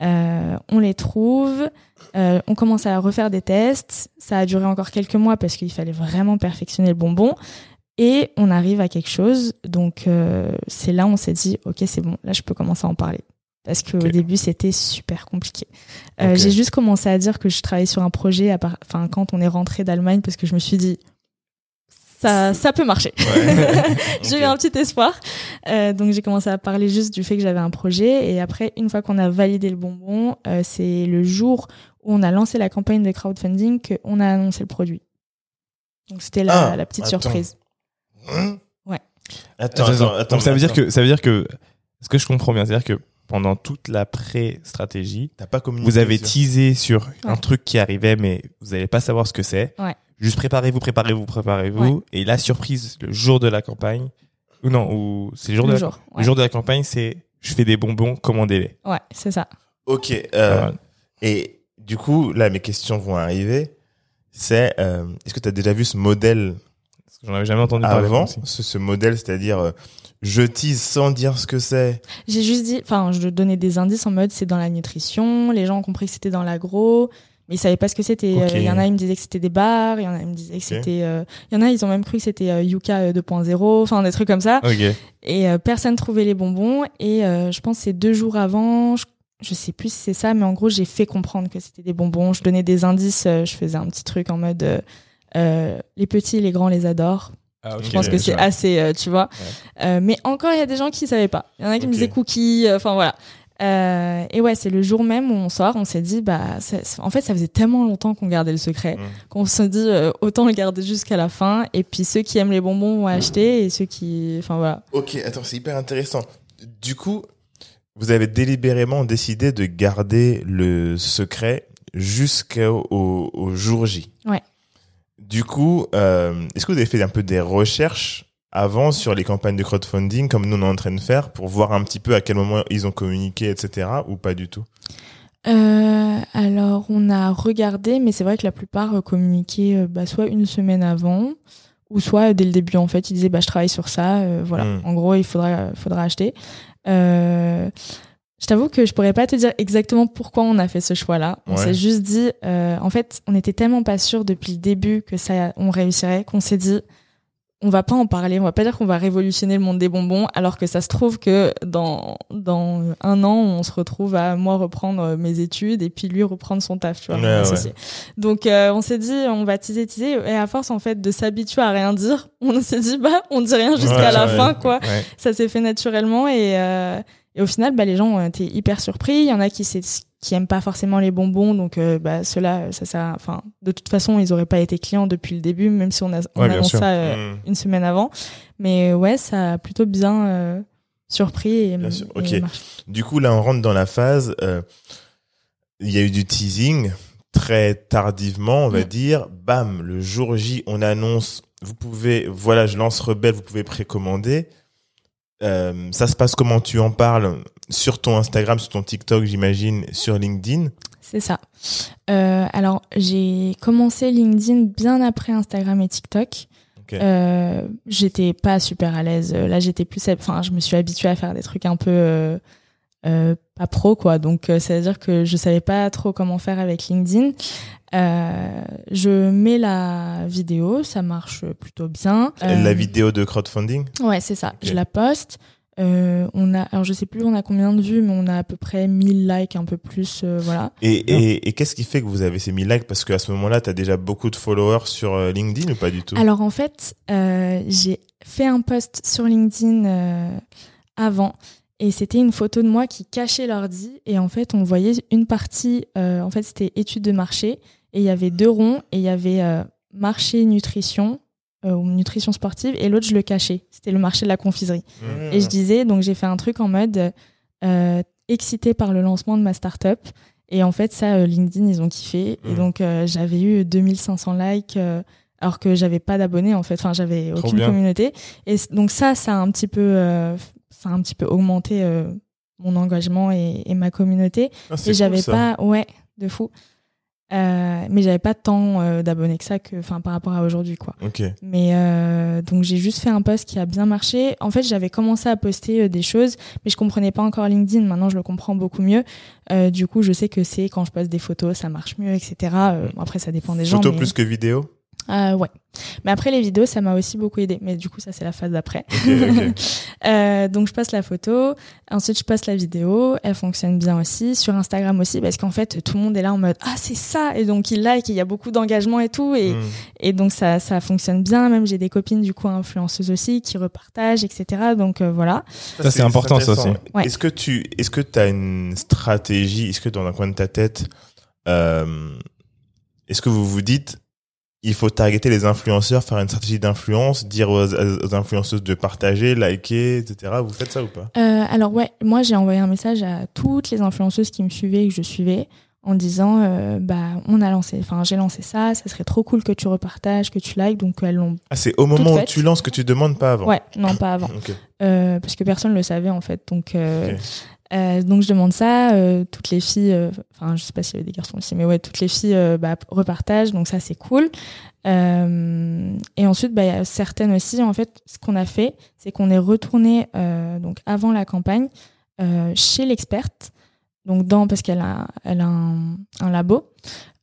Euh, on les trouve. Euh, on commence à refaire des tests. Ça a duré encore quelques mois parce qu'il fallait vraiment perfectionner le bonbon. Et on arrive à quelque chose. Donc, euh, c'est là où on s'est dit, OK, c'est bon. Là, je peux commencer à en parler. Parce qu'au okay. début, c'était super compliqué. Euh, okay. J'ai juste commencé à dire que je travaillais sur un projet à part... enfin, quand on est rentré d'Allemagne, parce que je me suis dit, ça, ça peut marcher. Ouais. j'ai okay. eu un petit espoir. Euh, donc, j'ai commencé à parler juste du fait que j'avais un projet. Et après, une fois qu'on a validé le bonbon, euh, c'est le jour où on a lancé la campagne de crowdfunding qu'on a annoncé le produit. Donc, c'était la, ah, la petite attends. surprise. Hum ouais. Attends, attends, attends. Donc, ça veut dire que, ça veut dire que, ce que je comprends bien, c'est-à-dire que, pendant toute la pré-stratégie, t'as pas communiqué, vous avez teasé sur ouais. un truc qui arrivait, mais vous n'allez pas savoir ce que c'est. Ouais. Juste préparez-vous, préparez-vous, préparez-vous. Ouais. Et la surprise, le jour de la campagne, ou non, ou c'est le jour, le de, jour, la, ouais. le jour de la campagne, c'est je fais des bonbons, commandez-les. Ouais, c'est ça. Ok. Euh, et du coup, là, mes questions vont arriver. C'est, euh, est-ce que t'as déjà vu ce modèle? Parce que j'en avais jamais entendu parler avant. Ce, ce modèle, c'est-à-dire... Euh, je tease sans dire ce que c'est. J'ai juste dit, enfin, je donnais des indices en mode c'est dans la nutrition, les gens ont compris que c'était dans l'agro, mais ils savaient pas ce que c'était. Il okay. euh, y en a, ils me disaient que c'était des bars, il y en a, ils me disaient que okay. c'était. Il euh, y en a, ils ont même cru que c'était euh, Yuka deux point zéro, enfin, des trucs comme ça. Okay. Et euh, personne trouvait les bonbons. Et euh, je pense que c'est deux jours avant, je, je sais plus si c'est ça, mais en gros, j'ai fait comprendre que c'était des bonbons. Je donnais des indices, euh, je faisais un petit truc en mode euh, euh, les petits et les grands les adorent. Ah, okay. Je pense que c'est assez, euh, tu vois. Ouais. Euh, mais encore, il y a des gens qui ne savaient pas. Il y en a qui okay. me disaient cookies, enfin euh, voilà. Euh, et ouais, c'est le jour même où on sort, on s'est dit, bah, c'est, c'est, en fait, ça faisait tellement longtemps qu'on gardait le secret, mmh. qu'on se dit, euh, autant le garder jusqu'à la fin. Et puis ceux qui aiment les bonbons vont acheter et ceux qui, enfin voilà. Ok, attends, c'est hyper intéressant. Du coup, vous avez délibérément décidé de garder le secret jusqu'au au, au jour J. Ouais. Du coup, euh, est-ce que vous avez fait un peu des recherches avant sur les campagnes de crowdfunding, comme nous on est en train de faire, pour voir un petit peu à quel moment ils ont communiqué, et cetera, ou pas du tout ? Euh, alors, on a regardé, mais c'est vrai que la plupart communiquaient bah, soit une semaine avant, ou soit dès le début, en fait, ils disaient bah, « je travaille sur ça, euh, voilà, mmh. en gros, il faudra, faudra acheter euh... ». Je t'avoue que je pourrais pas te dire exactement pourquoi on a fait ce choix-là. On ouais. s'est juste dit, euh, en fait, on était tellement pas sûrs depuis le début que ça, on réussirait, qu'on s'est dit, on va pas en parler, on va pas dire qu'on va révolutionner le monde des bonbons, alors que ça se trouve que dans dans un an, on se retrouve à moi reprendre mes études et puis lui reprendre son taf, tu vois. Ouais, ouais. Donc euh, on s'est dit, on va teaser, teaser, et à force en fait de s'habituer à rien dire, on s'est dit bah on dit rien jusqu'à ouais, la ouais. fin, quoi. Ouais. Ça s'est fait naturellement et. Euh, Et au final, bah, les gens ont été hyper surpris. Il y en a qui qui aiment pas forcément les bonbons, donc euh, bah, ceux-là, ça, ça, enfin, de toute façon, ils auraient pas été clients depuis le début, même si on a on ouais, annonce ça euh, mmh. une semaine avant. Mais ouais, ça a plutôt bien euh, surpris. Et, bien sûr. Et ok. Marché. Du coup, là, on rentre dans la phase. Euh, il y a eu du teasing très tardivement, on va mmh. dire. Bam, le jour J, on annonce. Vous pouvez, voilà, je lance Rebelle. Vous pouvez précommander. Euh, ça se passe comment? Tu en parles sur ton Instagram, sur ton TikTok, j'imagine, sur LinkedIn? C'est ça. Euh, alors, j'ai commencé LinkedIn bien après Instagram et TikTok. Okay. Euh, j'étais pas super à l'aise. Là, j'étais plus... Enfin, je me suis habituée à faire des trucs un peu... Euh, euh, pas pro, quoi. Donc, euh, c'est-à-dire que je savais pas trop comment faire avec LinkedIn. Euh, je mets la vidéo, ça marche plutôt bien. Euh, la vidéo de crowdfunding ? Ouais, c'est ça. Okay. Je la poste. Euh, on a, alors je sais plus on a combien de vues, mais on a à peu près mille likes, un peu plus, euh, voilà. Et, et, et qu'est-ce qui fait que vous avez ces mille likes ? Parce qu'à ce moment-là, t'as déjà beaucoup de followers sur LinkedIn ou pas du tout ? Alors en fait, euh, j'ai fait un post sur LinkedIn euh, avant. Et c'était une photo de moi qui cachait l'ordi. Et en fait, on voyait une partie... Euh, en fait, c'était études de marché. Et il y avait deux ronds. Et il y avait euh, marché nutrition, ou euh, nutrition sportive. Et l'autre, je le cachais. C'était le marché de la confiserie. Mmh. Et je disais... Donc, j'ai fait un truc en mode... Euh, excité par le lancement de ma start-up. Et en fait, ça, euh, LinkedIn, ils ont kiffé. Mmh. Et donc, euh, j'avais eu deux mille cinq cents likes... Euh, alors que j'avais pas d'abonnés, en fait. Enfin, j'avais Trop aucune bien. communauté. Et donc, ça, ça a un petit peu... Euh, ça a un petit peu augmenté euh, mon engagement et, et ma communauté. Ah, c'est et j'avais cool, pas, ouais, de fou. Euh, mais j'avais pas tant euh, d'abonnés que ça, que, enfin, par rapport à aujourd'hui, quoi. Okay. Mais euh, donc j'ai juste fait un post qui a bien marché. En fait, j'avais commencé à poster euh, des choses, mais je comprenais pas encore LinkedIn. Maintenant, je le comprends beaucoup mieux. Euh, du coup, je sais que c'est quand je poste des photos, ça marche mieux, et cetera. Euh, bon, après, ça dépend des Photo gens. Photos mais... plus que vidéos. Euh, ouais. Mais après les vidéos, ça m'a aussi beaucoup aidé. Mais du coup, ça, c'est la phase d'après. Okay, okay. euh, donc, je passe la photo. Ensuite, je passe la vidéo. Elle fonctionne bien aussi. Sur Instagram aussi, parce qu'en fait, tout le monde est là en mode « Ah, c'est ça !» Et donc, il like, il y a beaucoup d'engagement et tout. Et, mm. et donc, ça, ça fonctionne bien. Même, j'ai des copines, du coup, influenceuses aussi, qui repartagent, et cetera. Donc, euh, voilà. Ça, c'est, c'est important, ça aussi. Ouais. Est-ce que tu est-ce que t'as une stratégie ? Est-ce que dans un coin de ta tête, euh, est-ce que vous vous dites il faut targeter les influenceurs, faire une stratégie d'influence, dire aux, aux influenceuses de partager, liker, et cetera. Vous faites ça ou pas ? euh, Alors ouais, moi j'ai envoyé un message à toutes les influenceuses qui me suivaient et que je suivais en disant euh, bah on a lancé, enfin j'ai lancé ça, ça serait trop cool que tu repartages, que tu likes, donc elles l'ont. Ah c'est au moment où tu lances que tu demandes, pas avant. Ouais, non pas avant, okay. euh, parce que personne le savait en fait, donc. Euh, okay. Euh, donc je demande ça, euh, toutes les filles, enfin euh, je sais pas s'il y avait des garçons aussi, mais ouais, toutes les filles euh, bah, repartagent, donc ça c'est cool. Euh, et ensuite, bah, y a certaines aussi, en fait, ce qu'on a fait, c'est qu'on est retourné euh, donc avant la campagne euh, chez l'experte, donc dans parce qu'elle a, elle a un, un labo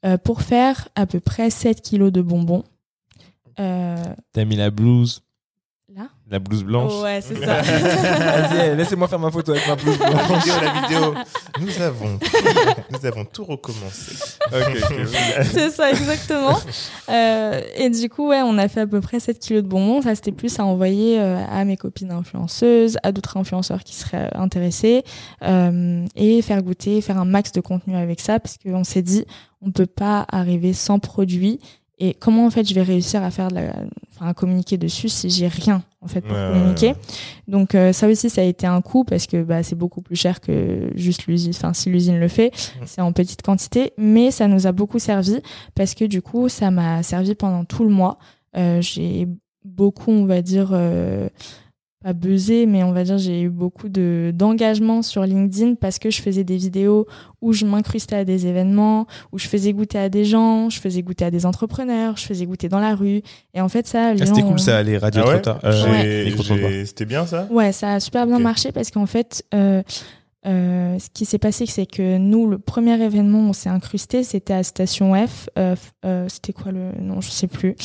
euh, pour faire à peu près sept kilos de bonbons. Euh, T'as mis la blouse. Là, La blouse blanche. Ouais, c'est ça. Vas-y, laissez-moi faire ma photo avec ma blouse blanche. La vidéo, la vidéo. Nous avons, nous avons tout recommencé. Okay, okay. C'est ça, exactement. Euh, et du coup, ouais, on a fait à peu près sept kilos de bonbons. Ça, c'était plus à envoyer euh, à mes copines influenceuses, à d'autres influenceurs qui seraient intéressés, euh, et faire goûter, faire un max de contenu avec ça, parce qu'on s'est dit, on peut pas arriver sans produit. Et comment en fait je vais réussir à faire de la, enfin à communiquer dessus si j'ai rien en fait pour ouais, communiquer. Ouais, ouais. Donc euh, ça aussi ça a été un coût parce que bah c'est beaucoup plus cher que juste l'usine. Enfin si l'usine le fait, c'est en petite quantité, mais ça nous a beaucoup servi parce que du coup ça m'a servi pendant tout le mois. Euh, j'ai beaucoup on va dire euh, pas buzzé, mais on va dire j'ai eu beaucoup de d'engagement sur LinkedIn parce que je faisais des vidéos où je m'incrustais à des événements, où je faisais goûter à des gens, je faisais goûter à des entrepreneurs, je faisais goûter dans la rue. Et en fait ça, ah, c'était cool on... ça, les radios ah ouais trop tard. Euh, j'ai... J'ai... C'était bien ça. Ouais, ça a super bien okay. marché parce qu'en fait, euh, euh, ce qui s'est passé, c'est que nous, le premier événement où on s'est incrusté, c'était à Station F. Euh, euh, c'était quoi le nom, je sais plus.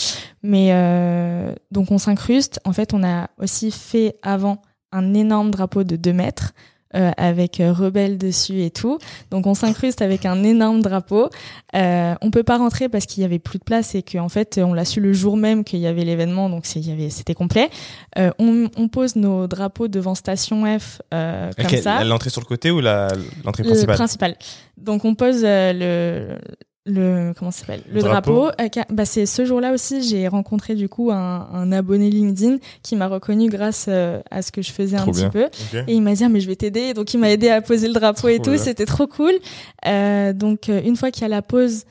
Mais euh, donc on s'incruste. En fait, on a aussi fait avant un énorme drapeau de deux mètres euh, avec euh, Rebelle dessus et tout. Donc on s'incruste avec un énorme drapeau. Euh, on peut pas rentrer parce qu'il y avait plus de place et qu'en fait on l'a su le jour même qu'il y avait l'événement. Donc c'est, il y avait, c'était complet. Euh, on, on pose nos drapeaux devant Station F euh, comme okay, ça. L'entrée sur le côté ou la, l'entrée principale. Le principal. Donc on pose euh, le. le comment ça s'appelle le, le drapeau, drapeau. Euh, bah c'est ce jour-là aussi j'ai rencontré du coup un, un abonné LinkedIn qui m'a reconnu grâce euh, à ce que je faisais trop un bien. petit peu okay. et il m'a dit ah, mais je vais t'aider, donc il m'a aidé à poser le drapeau trop et tout bien. C'était trop cool. Euh, donc une fois qu'il y a la pose,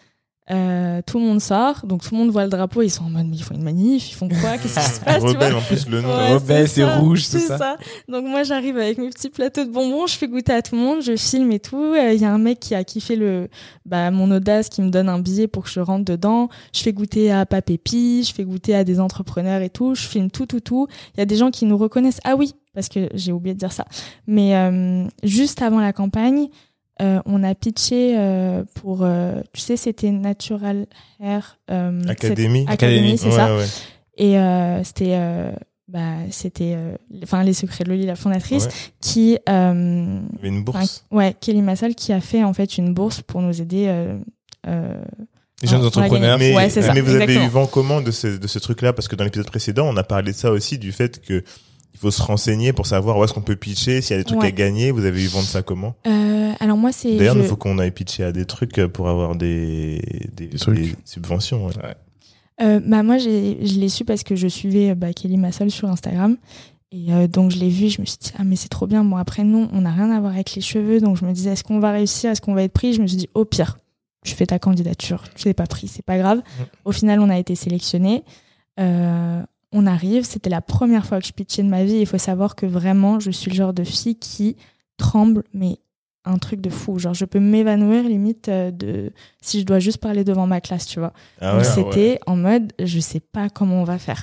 Euh, tout le monde sort, donc tout le monde voit le drapeau, ils sont en mode mais ils font une manif, ils font quoi, qu'est-ce qui se passe, Rebelle, tu vois en plus le nom ouais, Rebelle, c'est, c'est ça, rouge, c'est ça. ça donc moi j'arrive avec mes petits plateaux de bonbons, je fais goûter à tout le monde, je filme et tout. Il euh, y a un mec qui a kiffé le, bah, mon audace, qui me donne un billet pour que je rentre dedans. Je fais goûter à Papépi, je fais goûter à des entrepreneurs et tout, je filme tout tout tout. Il y a des gens qui nous reconnaissent, ah oui, parce que j'ai oublié de dire ça, mais euh, juste avant la campagne, Euh, on a pitché euh, pour, euh, tu sais, c'était Natural Hair euh, Academy, Academy, c'est ouais, ça. Ouais. Et euh, c'était, euh, bah, c'était, enfin, euh, les secrets de Loli, la fondatrice, ouais. qui, euh, il y avait une bourse. Ouais, Kelly Massol qui a fait en fait une bourse pour nous aider. Euh, euh, Les jeunes entrepreneurs, mais, ouais, c'est ça, mais vous exactement. avez eu vent comment de ce, de ce truc-là, parce que dans l'épisode précédent, on a parlé de ça aussi, du fait que il faut se renseigner pour savoir où est-ce qu'on peut pitcher, s'il y a des trucs ouais. à gagner. Vous avez eu vent de ça comment? Euh, alors moi, c'est... D'ailleurs, je... il faut qu'on aille pitcher à des trucs pour avoir des, des, des, trucs. des subventions. Ouais. Ouais. Euh, bah moi, j'ai, je l'ai su parce que je suivais bah, Kelly Massol sur Instagram. Et euh, donc, je l'ai vu, je me suis dit, ah, mais c'est trop bien. Bon, après, nous, on n'a rien à voir avec les cheveux. Donc, je me disais, est-ce qu'on va réussir? Est-ce qu'on va être pris? Je me suis dit, au pire, je fais ta candidature. Tu n'es pas pris, c'est pas grave. Mmh. Au final, on a été sélectionnés. Euh... On arrive, c'était la première fois que je pitchais de ma vie. Il faut savoir que vraiment, je suis le genre de fille qui tremble, mais un truc de fou. Genre, je peux m'évanouir limite de si je dois juste parler devant ma classe, tu vois. Ah Donc ouais, c'était ouais. en mode, je sais pas comment on va faire.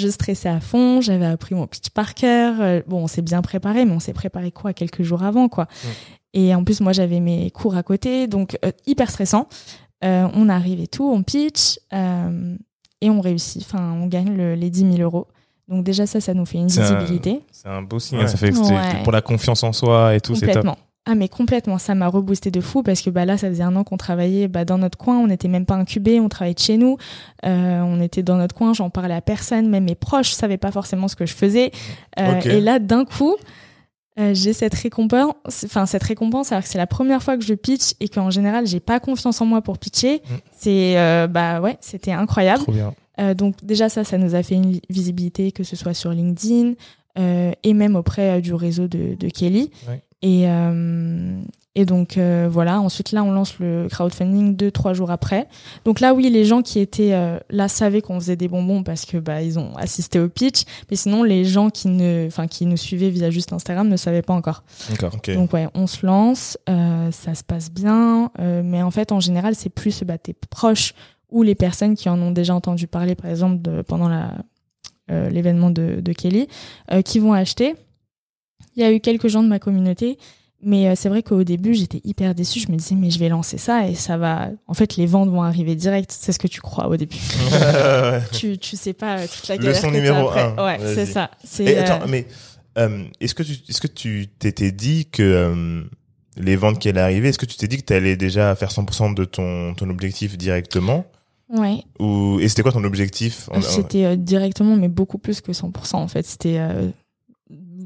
Je stressais à fond, j'avais appris mon pitch par cœur. Bon, on s'est bien préparé, mais on s'est préparé quoi quelques jours avant, quoi. Mmh. Et en plus, moi, j'avais mes cours à côté, donc euh, hyper stressant. Euh, on arrive et tout, on pitch. Euh, Et on réussit, enfin, on gagne le, les dix mille euros. Donc déjà ça, ça nous fait une c'est visibilité. Un, c'est un beau signe, ouais. ça fait ouais. pour la confiance en soi et tout, c'est top. Ah mais complètement, ça m'a reboosté de fou parce que bah, là, ça faisait un an qu'on travaillait bah, dans notre coin, on n'était même pas incubés, on travaillait de chez nous, euh, on était dans notre coin, j'en parlais à personne, même mes proches ne savaient pas forcément ce que je faisais. Euh, okay. Et là, d'un coup... Euh, j'ai cette récompense, enfin cette récompense, alors que c'est la première fois que je pitch et qu'en général j'ai pas confiance en moi pour pitcher. Mmh. C'est euh, bah ouais, c'était incroyable. Trop bien. Euh, donc déjà ça, ça nous a fait une visibilité, que ce soit sur LinkedIn euh, et même auprès euh, du réseau de, de Kelly. Ouais. Et euh, et donc euh, voilà. Ensuite là, on lance le crowdfunding deux trois jours après. Donc là oui, les gens qui étaient euh, là savaient qu'on faisait des bonbons parce que bah ils ont assisté au pitch. Mais sinon les gens qui ne, enfin qui nous suivaient via juste Instagram ne savaient pas encore. D'accord. Okay. Donc ouais, on se lance, euh, ça se passe bien. Euh, mais en fait en général c'est plus bah, tes proches ou les personnes qui en ont déjà entendu parler, par exemple de, pendant la euh, l'événement de, de Kelly, euh, qui vont acheter. Il y a eu quelques gens de ma communauté. Mais c'est vrai qu'au début, j'étais hyper déçue. Je me disais, mais je vais lancer ça et ça va... En fait, les ventes vont arriver direct. C'est ce que tu crois au début. tu, tu sais pas toute la galère. Leçon numéro un. Ouais, vas-y. C'est ça. C'est, et attends, euh... mais euh, est-ce que tu est-ce que tu t'étais dit que euh, les ventes qui allaient arriver, est-ce que tu t'es dit que tu allais déjà faire cent pour cent de ton, ton objectif directement ? Ouais. Ou, et c'était quoi ton objectif ? C'était euh, directement, mais beaucoup plus que cent pour cent en fait. C'était... Euh...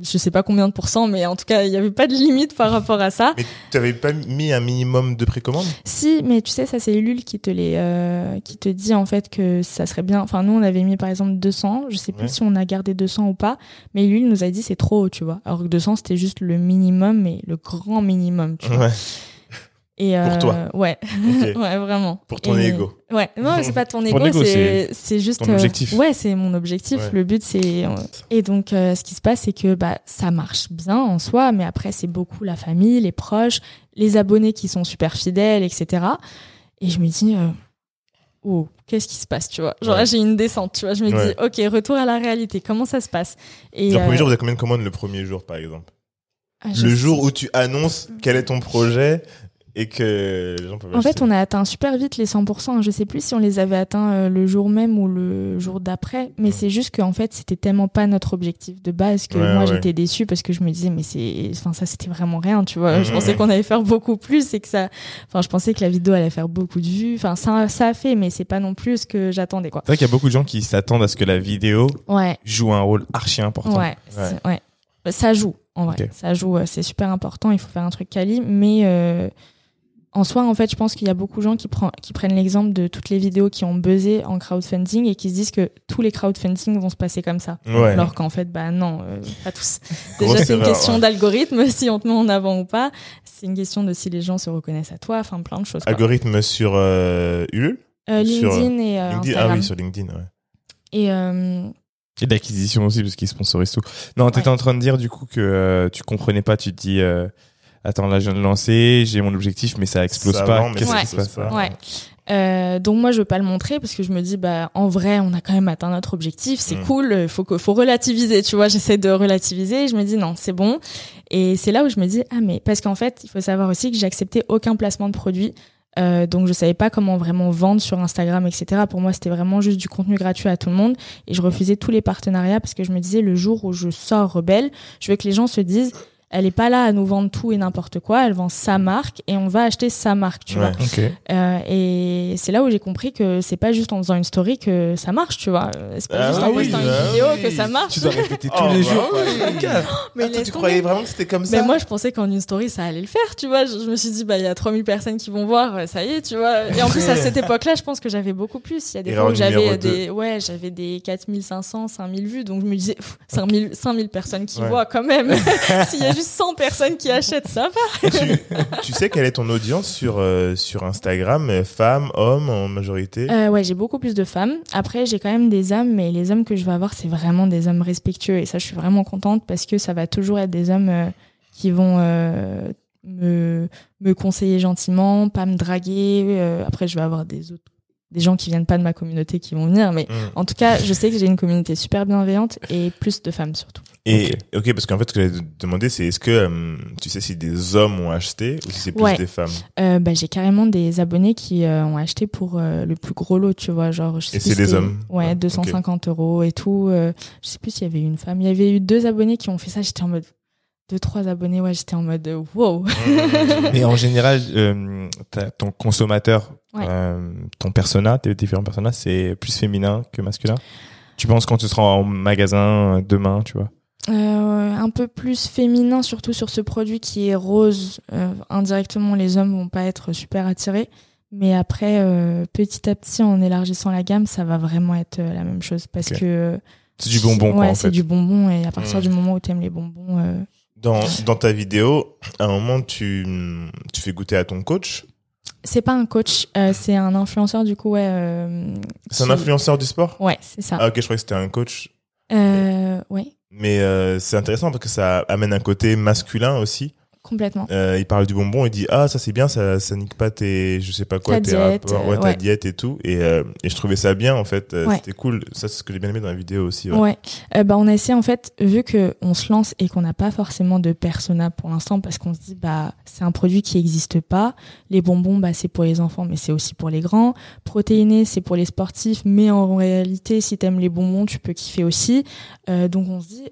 je sais pas combien de pourcents, mais en tout cas, il n'y avait pas de limite par rapport à ça. Mais tu n'avais pas mis un minimum de précommande ? Si, mais tu sais, ça, c'est Ulule qui te, les, euh, qui te dit en fait que ça serait bien... Enfin, nous, on avait mis par exemple deux cents. Je ne sais plus ouais. si on a gardé deux cents ou pas, mais Ulule nous a dit c'est trop haut, tu vois. Alors que deux cents, c'était juste le minimum, mais le grand minimum, tu vois. Ouais. Et euh, pour toi. Ouais. Okay. Ouais, vraiment. Pour ton et ego. Ouais. Non, c'est pas ton ego, ego c'est, c'est c'est juste ton objectif. Euh, ouais, c'est mon objectif, ouais. Le but c'est et donc euh, ce qui se passe c'est que bah ça marche bien en soi, mais après c'est beaucoup la famille, les proches, les abonnés qui sont super fidèles, et cetera. Et je me dis euh, oh, qu'est-ce qui se passe, tu vois. Genre ouais. là, j'ai une descente, tu vois. Je me ouais. dis OK, retour à la réalité, comment ça se passe. Et le euh... premier jour, vous avez combien de commandes le premier jour par exemple? Ah, le jour sais. Où tu annonces quel est ton projet. Et que les gens peuvent en acheter. Fait, on a atteint super vite les cent pour cent. Je sais plus si on les avait atteints le jour même ou le jour d'après, mais ouais. c'est juste qu'en fait, c'était tellement pas notre objectif de base que ouais, moi, ouais. j'étais déçue parce que je me disais, mais c'est, enfin, ça, c'était vraiment rien, tu vois. Mmh, je pensais ouais. qu'on allait faire beaucoup plus et que ça, enfin, je pensais que la vidéo allait faire beaucoup de vues. Enfin, ça, ça a fait, mais c'est pas non plus ce que j'attendais, quoi. C'est vrai qu'il y a beaucoup de gens qui s'attendent à ce que la vidéo ouais. joue un rôle archi important. Ouais, ouais. ouais. Ça joue, en vrai. Okay. Ça joue, c'est super important. Il faut faire un truc quali, mais, euh... en soi, en fait, je pense qu'il y a beaucoup de gens qui, prend, qui prennent l'exemple de toutes les vidéos qui ont buzzé en crowdfunding et qui se disent que tous les crowdfunding vont se passer comme ça. Ouais. Alors qu'en fait, bah non, euh, pas tous. Déjà, Grosse c'est erreur, une question ouais. d'algorithme, si on te met en avant ou pas. C'est une question de si les gens se reconnaissent à toi, enfin plein de choses. Algorithme quoi. Sur euh, Ulule euh, LinkedIn sur, et euh, LinkedIn, Instagram. Ah oui, sur LinkedIn, ouais. Et... Euh, et d'acquisition aussi, parce qu'ils sponsorisent tout. Non, t'étais ouais. en train de dire du coup que euh, tu comprenais pas, tu te dis... Euh, attends, là, je viens de lancer, j'ai mon objectif, mais ça explose ça pas. Avant, Qu'est-ce ouais. qui se passe pas ouais. euh, Donc, moi, je veux pas le montrer parce que je me dis, bah, en vrai, on a quand même atteint notre objectif, c'est mmh. cool, faut que, faut relativiser, tu vois. J'essaie de relativiser et je me dis, non, c'est bon. Et c'est là où je me dis, ah, mais parce qu'en fait, il faut savoir aussi que j'ai accepté aucun placement de produit. Euh, donc je savais pas comment vraiment vendre sur Instagram, et cetera. Pour moi, c'était vraiment juste du contenu gratuit à tout le monde et je refusais tous les partenariats parce que je me disais, le jour où je sors Rebelle, je veux que les gens se disent, elle est pas là à nous vendre tout et n'importe quoi, elle vend sa marque et on va acheter sa marque, tu ouais, vois. Okay. Euh, et c'est là où j'ai compris que c'est pas juste en faisant une story que ça marche, tu vois. C'est pas ah juste oui, en postant oui, une vidéo oui. que ça marche. Tu dois répéter tous oh, les bah, jours. Oui. Mais Attends, tu croyais vraiment que c'était comme ça ? Mais moi, je pensais qu'en une story, ça allait le faire, tu vois. Je, je me suis dit, bah, il y a trois mille personnes qui vont voir, ça y est, tu vois. Et en plus, à cette époque-là, je pense que j'avais beaucoup plus. Il y a des fois où j'avais des, ouais, j'avais des quatre mille cinq cents, cinq mille vues, donc je me disais, cinq mille personnes qui ouais. voient quand même. S'il y a juste cent personnes qui achètent, ça va. tu, tu sais quelle est ton audience sur, euh, sur Instagram ? Femmes, hommes en majorité ? euh, Ouais, j'ai beaucoup plus de femmes. Après, j'ai quand même des hommes, mais les hommes que je vais avoir, c'est vraiment des hommes respectueux. Et ça, je suis vraiment contente parce que ça va toujours être des hommes euh, qui vont euh, me, me conseiller gentiment, pas me draguer. Euh, après, je vais avoir des autres. Des gens qui viennent pas de ma communauté qui vont venir, mais mmh. en tout cas, je sais que j'ai une communauté super bienveillante et plus de femmes surtout. Et ok, okay parce qu'en fait, ce que j'allais te demander, c'est est-ce que euh, tu sais si des hommes ont acheté ou si c'est plus ouais. des femmes ? euh, bah, j'ai carrément des abonnés qui euh, ont acheté pour euh, le plus gros lot, tu vois. Genre, je sais et c'est des hommes ? Ouais, ah, deux cent cinquante okay. euros et tout. Euh, je sais plus s'il y avait une femme. Il y avait eu deux abonnés qui ont fait ça, j'étais en mode. Deux, trois abonnés, ouais, j'étais en mode wow. Et en général, euh, ton consommateur, ouais. euh, ton persona, tes différents personas, c'est plus féminin que masculin. Tu penses quand tu seras en magasin demain, tu vois ? Euh, un peu plus féminin, surtout sur ce produit qui est rose. Euh, indirectement, les hommes vont pas être super attirés. Mais après, euh, petit à petit, en élargissant la gamme, ça va vraiment être la même chose. Parce okay. que. C'est du bonbon, ouais, quoi, en fait. Ouais, c'est du bonbon. Et à partir mmh. du moment où t'aimes les bonbons. Euh, Dans, dans ta vidéo, à un moment, tu, tu fais goûter à ton coach ? C'est pas un coach, euh, c'est un influenceur du coup. Ouais, euh, c'est qui... un influenceur du sport ? Ouais, c'est ça. Ah ok, je croyais que c'était un coach. Euh, mais... ouais. Mais euh, c'est intéressant parce que ça amène un côté masculin aussi. Complètement. Euh, il parle du bonbon, il dit ah ça c'est bien, ça ça nique pas tes je sais pas quoi ta tes diète, rapports, ouais, ta ouais. diète et tout et euh, et je trouvais ça bien en fait, ouais. c'était cool. Ça c'est ce que j'ai bien aimé dans la vidéo aussi. Ouais. ouais. Euh, bah on a essayé en fait vu que on se lance et qu'on n'a pas forcément de persona pour l'instant parce qu'on se dit bah c'est un produit qui existe pas. Les bonbons bah c'est pour les enfants mais c'est aussi pour les grands. Protéiné c'est pour les sportifs mais en réalité si t'aimes les bonbons tu peux kiffer aussi. Euh, donc on se dit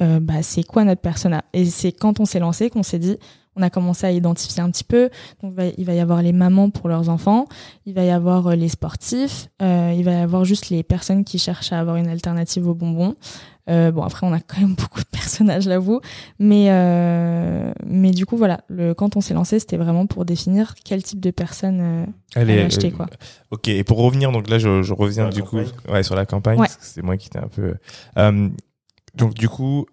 Euh, bah, c'est quoi notre persona ? Et c'est quand on s'est lancé qu'on s'est dit, on a commencé à identifier un petit peu. Donc, il va y avoir les mamans pour leurs enfants, il va y avoir les sportifs, euh, il va y avoir juste les personnes qui cherchent à avoir une alternative aux bonbons. Euh, bon, après, on a quand même beaucoup de personnages, j'avoue. Mais, euh, mais du coup, voilà, le, quand on s'est lancé, c'était vraiment pour définir quel type de personne euh, allez, acheter. Euh, quoi. Ok, et pour revenir, donc là, je, je reviens sur du campagne. coup ouais, sur la campagne, ouais. parce que c'est moi qui étais un peu... Euh, Donc du coup,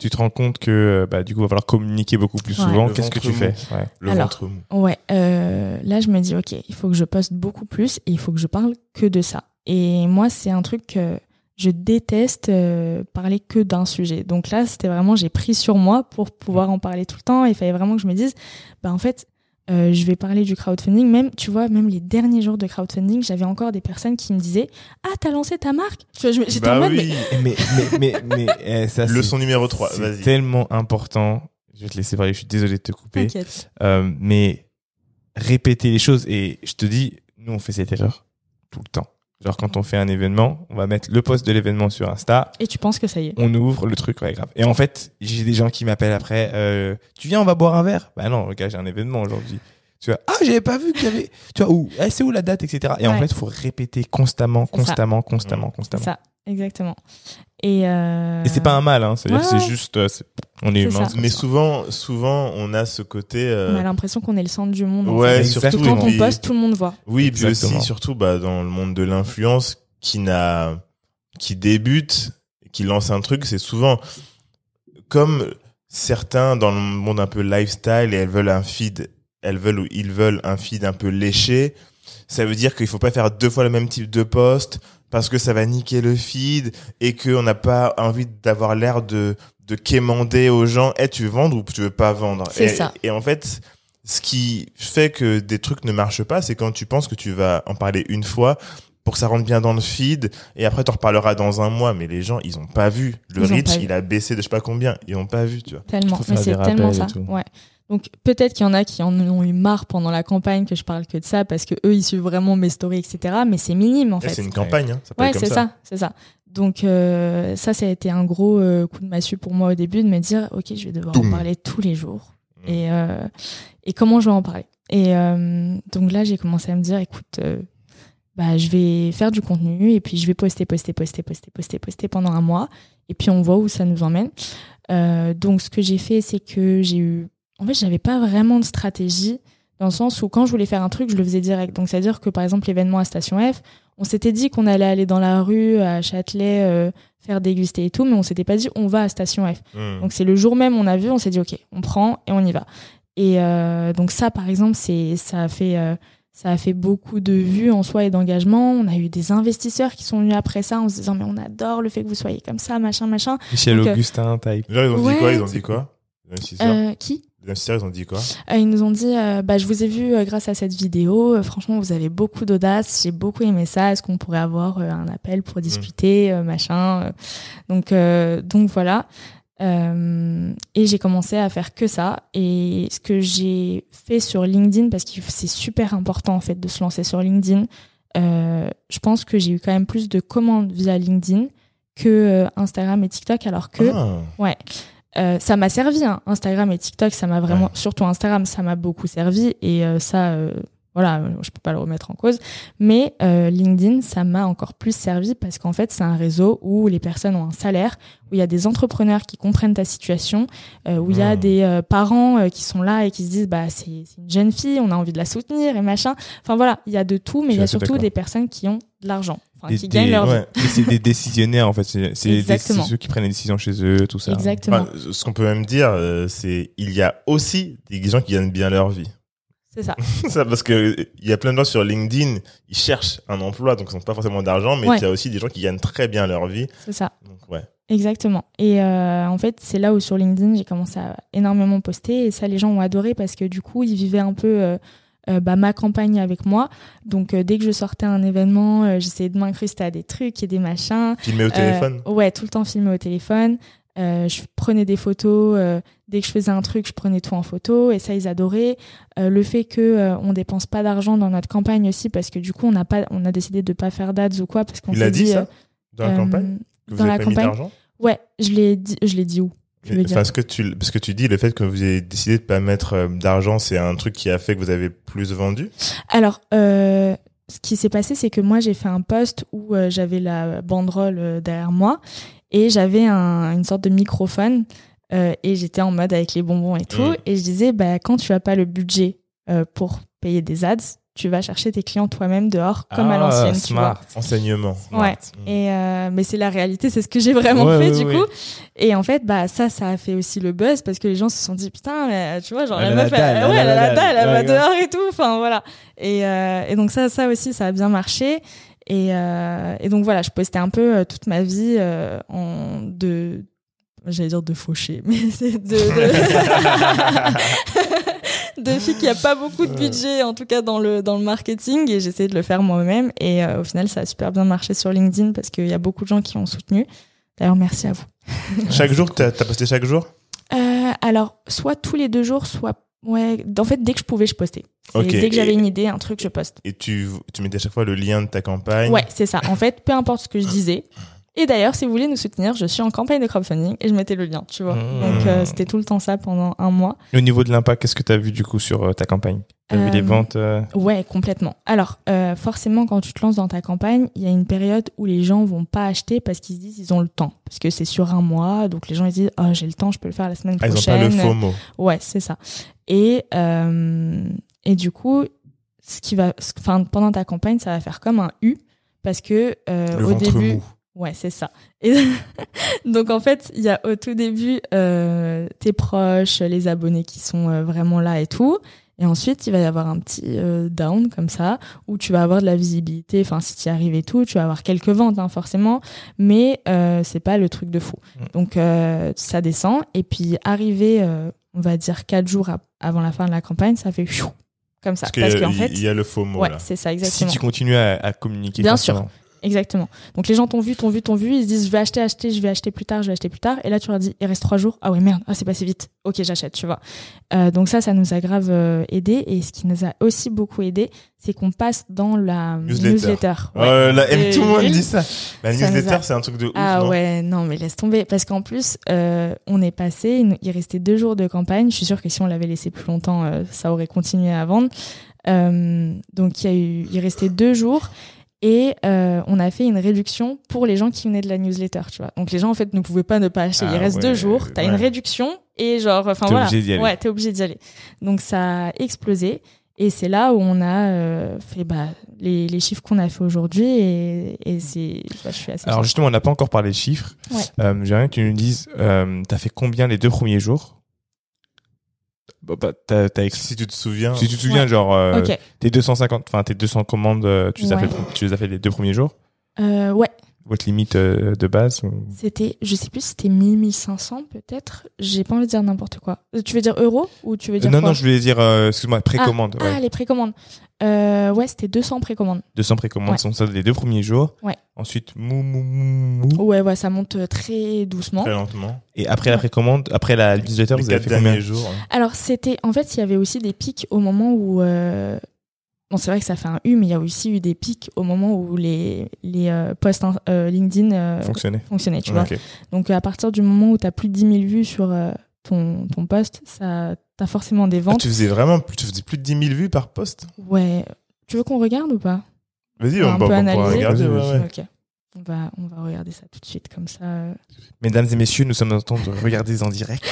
tu te rends compte que bah du coup, il va falloir communiquer beaucoup plus ouais. souvent. Le Qu'est-ce que tu mou. fais ouais. Le Alors, ventre mou. Ouais, euh, là je me dis ok, il faut que je poste beaucoup plus et il faut que je parle que de ça. Et moi, c'est un truc que je déteste euh, parler que d'un sujet. Donc là, c'était vraiment j'ai pris sur moi pour pouvoir en parler tout le temps. Il fallait vraiment que je me dise bah en fait. Euh, je vais parler du crowdfunding, même tu vois, même les derniers jours de crowdfunding, j'avais encore des personnes qui me disaient ah t'as lancé ta marque, je, je, j'étais bah en mode oui. mais mais mais, mais, mais eh, ça, leçon numéro trois, c'est vas-y. Tellement important, je vais te laisser parler, je suis désolé de te couper, euh, mais répéter les choses et je te dis nous on fait cette erreur tout le temps. Genre quand on fait un événement, on va mettre le post de l'événement sur Insta. Et tu penses que ça y est. On ouvre le truc, ouais grave. Et en fait, j'ai des gens qui m'appellent après. Euh, tu viens, on va boire un verre. Bah non, regarde, j'ai un événement aujourd'hui. Tu vois, ah j'avais pas vu qu'il y avait. Tu vois où, eh, c'est où la date, et cetera. Et ouais. en fait, il faut répéter constamment, c'est constamment, ça. constamment, mmh. constamment. C'est ça, exactement. Et, euh... et c'est pas un mal, hein. C'est-à-dire ouais, c'est ouais. juste, c'est... on est, c'est humain. Ça. Mais souvent, souvent, on a ce côté. Euh... On a l'impression qu'on est le centre du monde. Ouais, en fait. Surtout quand on poste, tout le monde voit. Oui, exactement. Puis aussi, surtout, bah, dans le monde de l'influence, qui n'a, qui débute, qui lance un truc, c'est souvent comme certains dans le monde un peu lifestyle et elles veulent un feed, elles veulent ou ils veulent un feed un peu léché. Ça veut dire qu'il faut pas faire deux fois le même type de post. Parce que ça va niquer le feed et qu'on n'a pas envie d'avoir l'air de, de quémander aux gens. Eh, hey, tu veux vendre ou tu veux pas vendre? C'est et, ça. Et en fait, ce qui fait que des trucs ne marchent pas, c'est quand tu penses que tu vas en parler une fois pour que ça rentre bien dans le feed et après t'en reparleras dans un mois. Mais les gens, ils ont pas vu. Le ils reach, vu. il a baissé de je sais pas combien. Ils ont pas vu, tu vois. Tellement. Mais c'est tellement ça. Ouais. Donc peut-être qu'il y en a qui en ont eu marre pendant la campagne que je parle que de ça parce que eux ils suivent vraiment mes stories etc mais c'est minime en et fait. C'est une campagne, hein, ça peut ouais, être comme ça. Ouais c'est ça, c'est ça. Donc euh, ça ça a été un gros euh, coup de massue pour moi au début de me dire ok je vais devoir Doum. en parler tous les jours mmh. et euh, et comment je vais en parler et euh, donc là j'ai commencé à me dire écoute euh, bah je vais faire du contenu et puis je vais poster poster poster poster poster poster pendant un mois et puis on voit où ça nous emmène. Euh, donc ce que j'ai fait c'est que j'ai eu En fait, j'avais pas vraiment de stratégie dans le sens où quand je voulais faire un truc, je le faisais direct. Donc, c'est-à-dire que, par exemple, l'événement à Station F, on s'était dit qu'on allait aller dans la rue à Châtelet euh, faire déguster et tout, mais on s'était pas dit on va à Station F. Mmh. Donc, c'est le jour même, on a vu, on s'est dit ok, on prend et on y va. Et euh, donc ça, par exemple, c'est ça a fait euh, ça a fait beaucoup de vues en soi et d'engagement. On a eu des investisseurs qui sont venus après ça en se disant mais on adore le fait que vous soyez comme ça, machin, machin. Michel donc, Augustin, type. Là, ils ont ouais, dit quoi Ils ont dit quoi euh, Qui Les ils ont dit quoi euh, Ils nous ont dit euh, bah, je vous ai vu euh, grâce à cette vidéo, euh, franchement vous avez beaucoup d'audace, j'ai beaucoup aimé ça, est-ce qu'on pourrait avoir euh, un appel pour discuter, mmh. euh, machin euh, donc, euh, donc voilà. Euh, et j'ai commencé à faire que ça. Et ce que j'ai fait sur LinkedIn, parce que c'est super important en fait de se lancer sur LinkedIn, euh, je pense que j'ai eu quand même plus de commandes via LinkedIn que euh, Instagram et TikTok, alors que... Ah. Ouais. Euh, ça m'a servi, hein. Instagram et TikTok, ça m'a vraiment, ouais. surtout Instagram, ça m'a beaucoup servi et euh, ça, euh, voilà, je peux pas le remettre en cause. Mais euh, LinkedIn, ça m'a encore plus servi parce qu'en fait, c'est un réseau où les personnes ont un salaire, où il y a des entrepreneurs qui comprennent ta situation, euh, où il mmh. y a des euh, parents euh, qui sont là et qui se disent, bah, c'est, c'est une jeune fille, on a envie de la soutenir et machin. Enfin voilà, il y a de tout, mais il y a surtout d'accord. des personnes qui ont de l'argent. Des, qui gagnent des, leur ouais. vie. Et c'est des décisionnaires en fait, c'est, c'est, des, c'est ceux qui prennent les décisions chez eux, tout ça. Exactement. Enfin, ce qu'on peut même dire, euh, c'est il y a aussi des gens qui gagnent bien leur vie. C'est ça. ça parce que il y a plein de gens sur LinkedIn, ils cherchent un emploi, donc ils n'ont pas forcément d'argent, mais il ouais. y a aussi des gens qui gagnent très bien leur vie. C'est ça. Donc ouais. Exactement. Et euh, en fait, c'est là où sur LinkedIn, j'ai commencé à énormément poster. Et ça, les gens ont adoré parce que du coup, ils vivaient un peu euh, euh, bah, ma campagne avec moi. Donc, euh, dès que je sortais à un événement, euh, j'essayais de m'incruster à des trucs et des machins. Filmer au euh, téléphone ? Ouais, tout le temps filmer au téléphone. Euh, je prenais des photos. Euh, dès que je faisais un truc, je prenais tout en photo. Et ça, ils adoraient. Euh, le fait qu'on euh, ne dépense pas d'argent dans notre campagne aussi parce que du coup, on a, pas, on a décidé de ne pas faire d'ads ou quoi. Parce qu'on Il a dit, dit ça euh, dans la euh, campagne ? Que vous dans la pas campagne. Mis ouais, je l'ai dit, je l'ai dit où je l'ai dit enfin, ce que tu, parce que tu dis, le fait que vous ayez décidé de ne pas mettre d'argent, c'est un truc qui a fait que vous avez plus vendu ? Alors, euh, ce qui s'est passé, c'est que moi, j'ai fait un post où euh, j'avais la banderole euh, derrière moi et j'avais un, une sorte de microphone euh, et j'étais en mode avec les bonbons et tout. Mmh. Et je disais, bah, quand tu n'as pas le budget euh, pour payer des ads, tu vas chercher tes clients toi-même dehors, comme ah, à l'ancienne. Smart, tu vois. Enseignement. Smart. Ouais. Mmh. Et euh, mais c'est la réalité, c'est ce que j'ai vraiment ouais, fait oui, du oui. coup. Et en fait, bah ça, ça a fait aussi le buzz parce que les gens se sont dit putain, mais, tu vois, genre elle la meuf, elle, ouais, elle a la dalle, elle va dehors et tout. Enfin voilà. Et, euh, et donc ça, ça aussi, ça a bien marché. Et, euh, et donc voilà, je postais un peu euh, toute ma vie euh, en de, j'allais dire de faucher, mais c'est de. de... de filles qui a pas beaucoup de budget en tout cas dans le dans le marketing et j'essaie de le faire moi-même et euh, au final ça a super bien marché sur LinkedIn parce qu'il y a beaucoup de gens qui ont soutenu. D'ailleurs merci à vous. Chaque jour t'as, t'as posté chaque jour euh, alors soit tous les deux jours soit ouais en fait dès que je pouvais je postais. Okay. Dès que j'avais et, une idée un truc je poste. Et tu tu mettais à chaque fois le lien de ta campagne. Ouais c'est ça en fait peu importe ce que je disais. Et d'ailleurs, si vous voulez nous soutenir, je suis en campagne de crowdfunding et je mettais le lien, tu vois. Mmh. Donc, euh, c'était tout le temps ça pendant un mois. Et au niveau de l'impact, qu'est-ce que tu as vu du coup sur euh, ta campagne ? Tu as euh, vu des ventes euh... Ouais, complètement. Alors, euh, forcément, quand tu te lances dans ta campagne, il y a une période où les gens vont pas acheter parce qu'ils se disent qu'ils ont le temps. Parce que c'est sur un mois, donc les gens ils disent « Oh, j'ai le temps, je peux le faire la semaine ah, prochaine. » Ils ont pas le FOMO. Ouais, c'est ça. Et, euh, et du coup, ce qui va, ce, pendant ta campagne, ça va faire comme un U parce que euh, le au début... Mou. Ouais, c'est ça. Et donc, en fait, il y a au tout début euh, tes proches, les abonnés qui sont euh, vraiment là et tout. Et ensuite, il va y avoir un petit euh, down comme ça, où tu vas avoir de la visibilité. Enfin, si tu y arrives et tout, tu vas avoir quelques ventes, hein, forcément. Mais euh, c'est pas le truc de fou. Donc, euh, ça descend. Et puis, arrivé, euh, on va dire, quatre jours à, avant la fin de la campagne, ça fait... Chou, comme ça. Parce, parce, parce qu'en fait... Il y a le faux mot, ouais, là. C'est ça, exactement. Si tu continues à, à communiquer... Bien sûr. Exactement. Donc les gens t'ont vu, t'ont vu, t'ont vu, ils se disent je vais acheter, acheter, je vais acheter plus tard, je vais acheter plus tard. Et là tu leur dis il reste trois jours, ah ouais merde, ah c'est passé vite, ok j'achète, tu vois. Euh, donc ça, ça nous a grave euh, aidé et ce qui nous a aussi beaucoup aidé, c'est qu'on passe dans la newsletter. newsletter. Ouais. Euh, là, et, tout le monde dit ça. La ça newsletter, a... c'est un truc de ouf. Ah non ouais, non mais laisse tomber parce qu'en plus euh, on est passé, il restait deux jours de campagne. Je suis sûre que si on l'avait laissé plus longtemps, euh, ça aurait continué à vendre. Euh, donc il y a eu, il restait deux jours. Et euh, on a fait une réduction pour les gens qui venaient de la newsletter, tu vois. Donc les gens en fait ne pouvaient pas ne pas acheter. Ah, il reste ouais, deux jours, t'as ouais. une réduction et genre, enfin voilà, ouais, t'es obligé d'y aller. Donc ça a explosé et c'est là où on a euh, fait bah les, les chiffres qu'on a fait aujourd'hui et, et c'est. Bah, je suis assez. Alors justement, on n'a pas encore parlé de chiffres. Ouais. Euh, j'aimerais que tu nous dises, euh, t'as fait combien les deux premiers jours? Bah, bah, t'as, t'as... Si tu te souviens, si tu te souviens ouais. genre euh, okay. tes deux cent cinquante, enfin tes deux cents commandes, tu les, ouais. as, fait, tu les as fait les deux premiers jours. Euh, ouais. Votre limite euh, de base. Ou... C'était, je sais plus, c'était mille, mille cinq cents peut-être. J'ai pas envie de dire n'importe quoi. Tu veux dire euros ou tu veux dire euh, non quoi non, je voulais dire euh, excuse-moi précommande. Ah, ouais. ah les précommandes. Euh, ouais, c'était deux cents précommandes. deux cents précommandes, sont ouais. ça les deux premiers jours. Ouais. Ensuite, mou, mou, mou, mou. Ouais, ouais, ça monte très doucement. Très lentement. Et après ouais. la précommande, après la newsletter, vous avez fait combien de jours hein. Alors, c'était, en fait, il y avait aussi des pics au moment où, euh... bon, c'est vrai que ça fait un U, mais il y a aussi eu des pics au moment où les, les euh, posts euh, LinkedIn euh, fonctionnaient. fonctionnaient, tu ouais, vois. Okay. Donc, à partir du moment où tu as plus de dix mille vues sur euh, ton, ton post, ça... T'as forcément des ventes. Ah, tu faisais vraiment tu faisais plus de dix mille vues par poste. Ouais. Tu veux qu'on regarde ou pas ? Vas-y, on, on, on peut analyser. Regarder, ouais, ouais. Okay. On, va, on va regarder ça tout de suite, comme ça. Mesdames et messieurs, nous sommes en train de regarder en direct.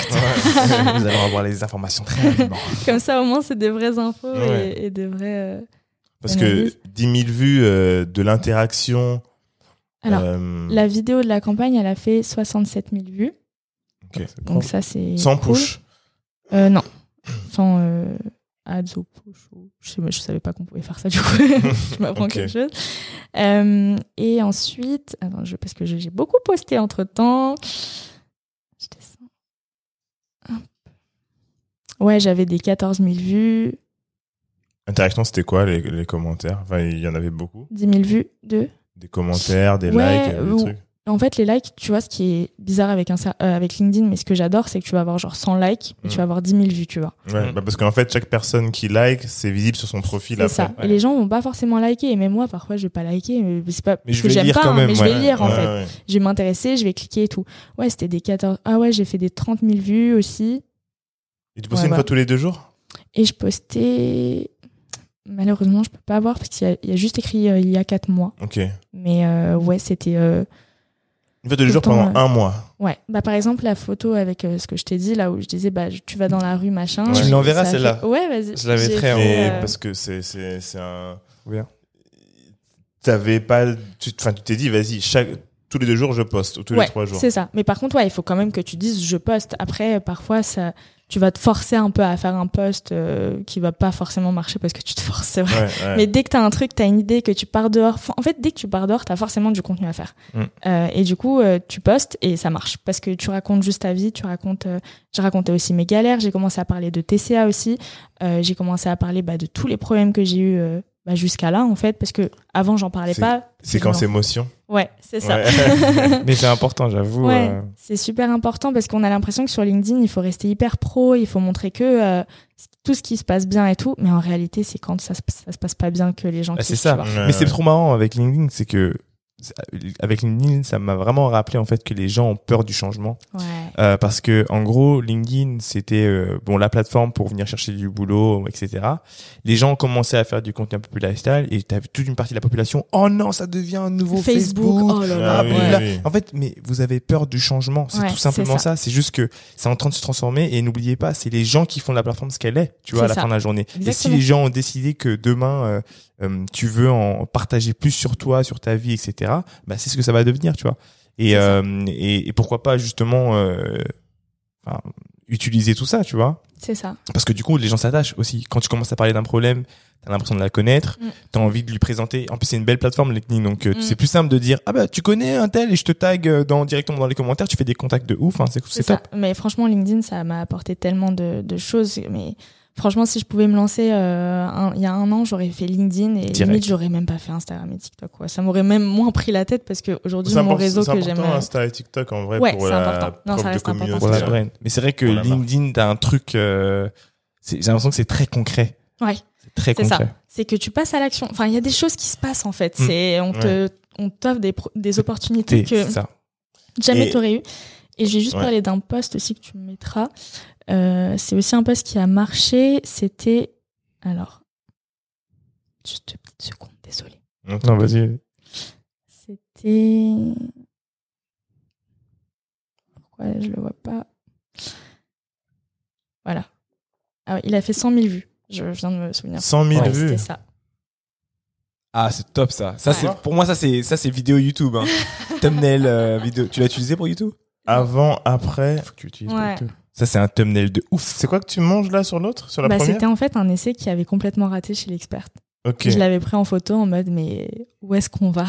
Nous allons avoir les informations très rapidement. Comme ça, au moins, c'est des vraies infos ouais. et, et des vraies. Euh, Parce analyses. Que dix mille vues euh, de l'interaction. Alors, euh... la vidéo de la campagne, elle a fait soixante-sept mille vues. Okay. Donc, ça, c'est. Sans cool. push. Euh, non, sans euh, Azopocho. Je ne savais pas qu'on pouvait faire ça, du coup. Je m'apprends okay. quelque chose. Euh, et ensuite, attends, je, parce que j'ai beaucoup posté entre-temps. Je descends. Ouais, j'avais des quatorze mille vues. Interaction, c'était quoi les, les commentaires? Enfin, il y en avait beaucoup. dix mille vues de... Des commentaires, des ouais, likes, des ou... trucs. En fait, les likes, tu vois, ce qui est bizarre avec, un, euh, avec LinkedIn, mais ce que j'adore, c'est que tu vas avoir genre cent likes et mmh. tu vas avoir dix mille vues, tu vois. Ouais, mmh. bah parce qu'en fait, chaque personne qui like, c'est visible sur son profil après. C'est ça. Ouais. Et les gens vont pas forcément liker. Et même moi, parfois, je vais pas liker. Mais c'est pas mais parce que j'aime pas, hein, même, mais ouais. je vais lire, en ouais, fait. Ouais. Je vais m'intéresser, je vais cliquer et tout. Ouais, c'était des quatorze... Ah ouais, j'ai fait des trente mille vues aussi. Et tu postais ouais, une ouais. fois tous les deux jours? Et je postais... Malheureusement, je peux pas voir parce qu'il y a, il y a juste écrit euh, il y a quatre mois. Ok. Mais euh, ouais, c'était... Euh... Une fois tous les jours pendant euh... un mois. Ouais. Bah, par exemple, la photo avec euh, ce que je t'ai dit, là où je disais, bah, tu vas dans la rue, machin. Ouais. Tu l'enverras, celle-là. Fait... Ouais, vas-y. Je la mettrai en euh... Parce que c'est, c'est, c'est un. Bien. T'avais pas. Tu... Enfin, tu t'es dit, vas-y, chaque... tous les deux jours, je poste, ou tous ouais, les trois jours. C'est ça. Mais par contre, ouais, il faut quand même que tu dises, je poste. Après, parfois, ça. Tu vas te forcer un peu à faire un post euh, qui va pas forcément marcher parce que tu te forces, c'est vrai. Ouais, ouais. Mais dès que t'as un truc, t'as une idée, que tu pars dehors... En fait, dès que tu pars dehors, t'as forcément du contenu à faire. Mm. Euh, et du coup, euh, tu postes et ça marche. Parce que tu racontes juste ta vie, tu racontes... Euh, j'ai raconté aussi mes galères, j'ai commencé à parler de T C A aussi. Euh, j'ai commencé à parler bah, de tous les problèmes que j'ai eu euh, bah, jusqu'à là, en fait. Parce que avant j'en parlais c'est, pas. C'est quand c'est émotion. Ouais, c'est ça. Ouais. Mais c'est important, j'avoue. Ouais, euh... c'est super important parce qu'on a l'impression que sur LinkedIn, il faut rester hyper pro, il faut montrer que euh, tout ce qui se passe bien et tout. Mais en réalité, c'est quand ça se, ça se passe pas bien que les gens... Bah, c'est ça. Mmh. Mais c'est trop marrant avec LinkedIn, c'est que avec LinkedIn, ça m'a vraiment rappelé en fait que les gens ont peur du changement. Ouais. Euh, parce que en gros, LinkedIn, c'était euh, bon la plateforme pour venir chercher du boulot, et cetera. Les gens ont commencé à faire du contenu un peu plus lifestyle et t'avais toute une partie de la population. Oh non, ça devient un nouveau Facebook. Facebook. Oh là là. Ah, oui, oui, oui. En fait, mais vous avez peur du changement. C'est ouais, tout simplement c'est ça. ça. C'est juste que c'est en train de se transformer et n'oubliez pas, c'est les gens qui font de la plateforme ce qu'elle est. Tu vois, c'est à la ça. fin de la journée. Exactement. Et si les gens ont décidé que demain euh, Euh, tu veux en partager plus sur toi, sur ta vie, et cetera. Bah c'est ce que ça va devenir, tu vois. Et euh, et, et pourquoi pas justement euh, enfin, utiliser tout ça, tu vois. C'est ça. Parce que du coup, les gens s'attachent aussi. Quand tu commences à parler d'un problème, t'as l'impression de la connaître, mm. t'as envie de lui présenter. En plus, c'est une belle plateforme, LinkedIn, donc euh, mm. c'est plus simple de dire ah bah tu connais un tel et je te tag dans directement dans les commentaires. Tu fais des contacts de ouf, hein, c'est c'est, c'est top. Ça. Mais franchement, LinkedIn, ça m'a apporté tellement de de choses, mais. Franchement, si je pouvais me lancer euh, un, il y a un an, j'aurais fait LinkedIn et Direct. limite, j'aurais même pas fait Instagram et TikTok. Quoi. Ça m'aurait même moins pris la tête parce qu'aujourd'hui, mon réseau que j'aime... C'est important Insta et TikTok en vrai ouais, pour la non, ça reste important. Pour la brand. Mais c'est vrai que LinkedIn, t'as un truc... Euh, c'est, j'ai l'impression que c'est très concret. Ouais, c'est, très c'est concret. ça. C'est que tu passes à l'action. Enfin, il y a des choses qui se passent en fait. Mmh. C'est, on, te, ouais. on t'offre des, pro- des opportunités c'est que ça. jamais et... t'aurais eues. Et j'ai juste ouais. parlé d'un post aussi que tu me mettras. Euh, c'est aussi un post qui a marché. C'était... Alors... Juste une petite seconde, désolée. Non, vas-y. C'était... Pourquoi je le vois pas ? Voilà. Ah oui, il a fait cent mille vues. Je viens de me souvenir. cent mille ouais, vues ? C'était ça. Ah, c'est top ça. Ça ouais. c'est, pour moi, ça c'est, ça, c'est vidéo YouTube. Hein. Thumbnail euh, vidéo. Tu l'as utilisé pour YouTube ? Avant, après... Faut que tu utilises ouais. pour YouTube. Ça, c'est un thumbnail de ouf. C'est quoi que tu manges là sur l'autre, sur la bah, première ? C'était en fait un essai qui avait complètement raté chez l'experte. Okay. Je l'avais pris en photo en mode, mais où est-ce qu'on va ?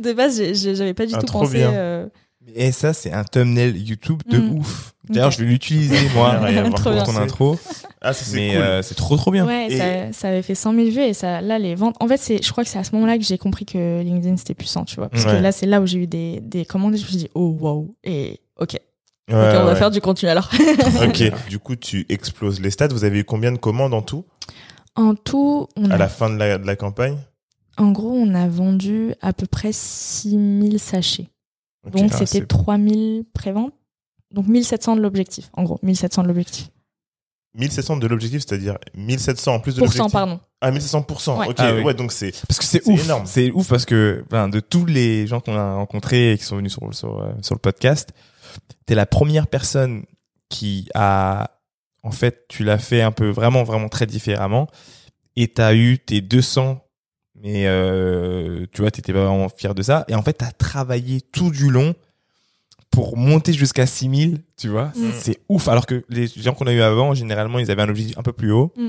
De base, je, j'avais pas du ah, tout pensé... Euh... Et ça, c'est un thumbnail YouTube de mmh. ouf. D'ailleurs, okay. je vais l'utiliser, moi, pour bien. ton intro. Ah, ça, c'est mais, cool. Euh, c'est trop, trop bien. Ouais, et... ça, ça avait fait cent mille vues et ça, là, les ventes... En fait, c'est, je crois que c'est à ce moment-là que j'ai compris que LinkedIn, c'était puissant, tu vois. Parce ouais. que là, c'est là où j'ai eu des, des commandes et je me suis dit, oh, wow, et ok. Ouais, okay, on va ouais. faire du contenu alors. Ok. Du coup, tu exploses les stats. Vous avez eu combien de commandes en tout ? En tout, on à a... la fin de la, de la campagne ? En gros, on a vendu à peu près six mille sachets. Okay. Donc, ah, c'était c'est... trois mille préventes. Donc, mille sept cents de l'objectif. En gros, mille sept cents de l'objectif. mille sept cents de l'objectif, c'est-à-dire mille sept cents en plus de pour l'objectif. Pardon. Ah, mille sept cents pour cent. Ouais. Ok, ah, oui. ouais, donc c'est parce que c'est, c'est ouf. Énorme. C'est ouf parce que ben, de tous les gens qu'on a rencontrés et qui sont venus sur, sur, sur le podcast, t'es la première personne qui a, en fait, tu l'as fait un peu vraiment, vraiment très différemment et t'as eu tes deux cents, mais euh, tu vois, t'étais pas vraiment fier de ça. Et en fait, t'as travaillé tout du long pour monter jusqu'à six mille, tu vois, mm. c'est ouf. Alors que les gens qu'on a eu avant, généralement, ils avaient un objectif un peu plus haut, mm.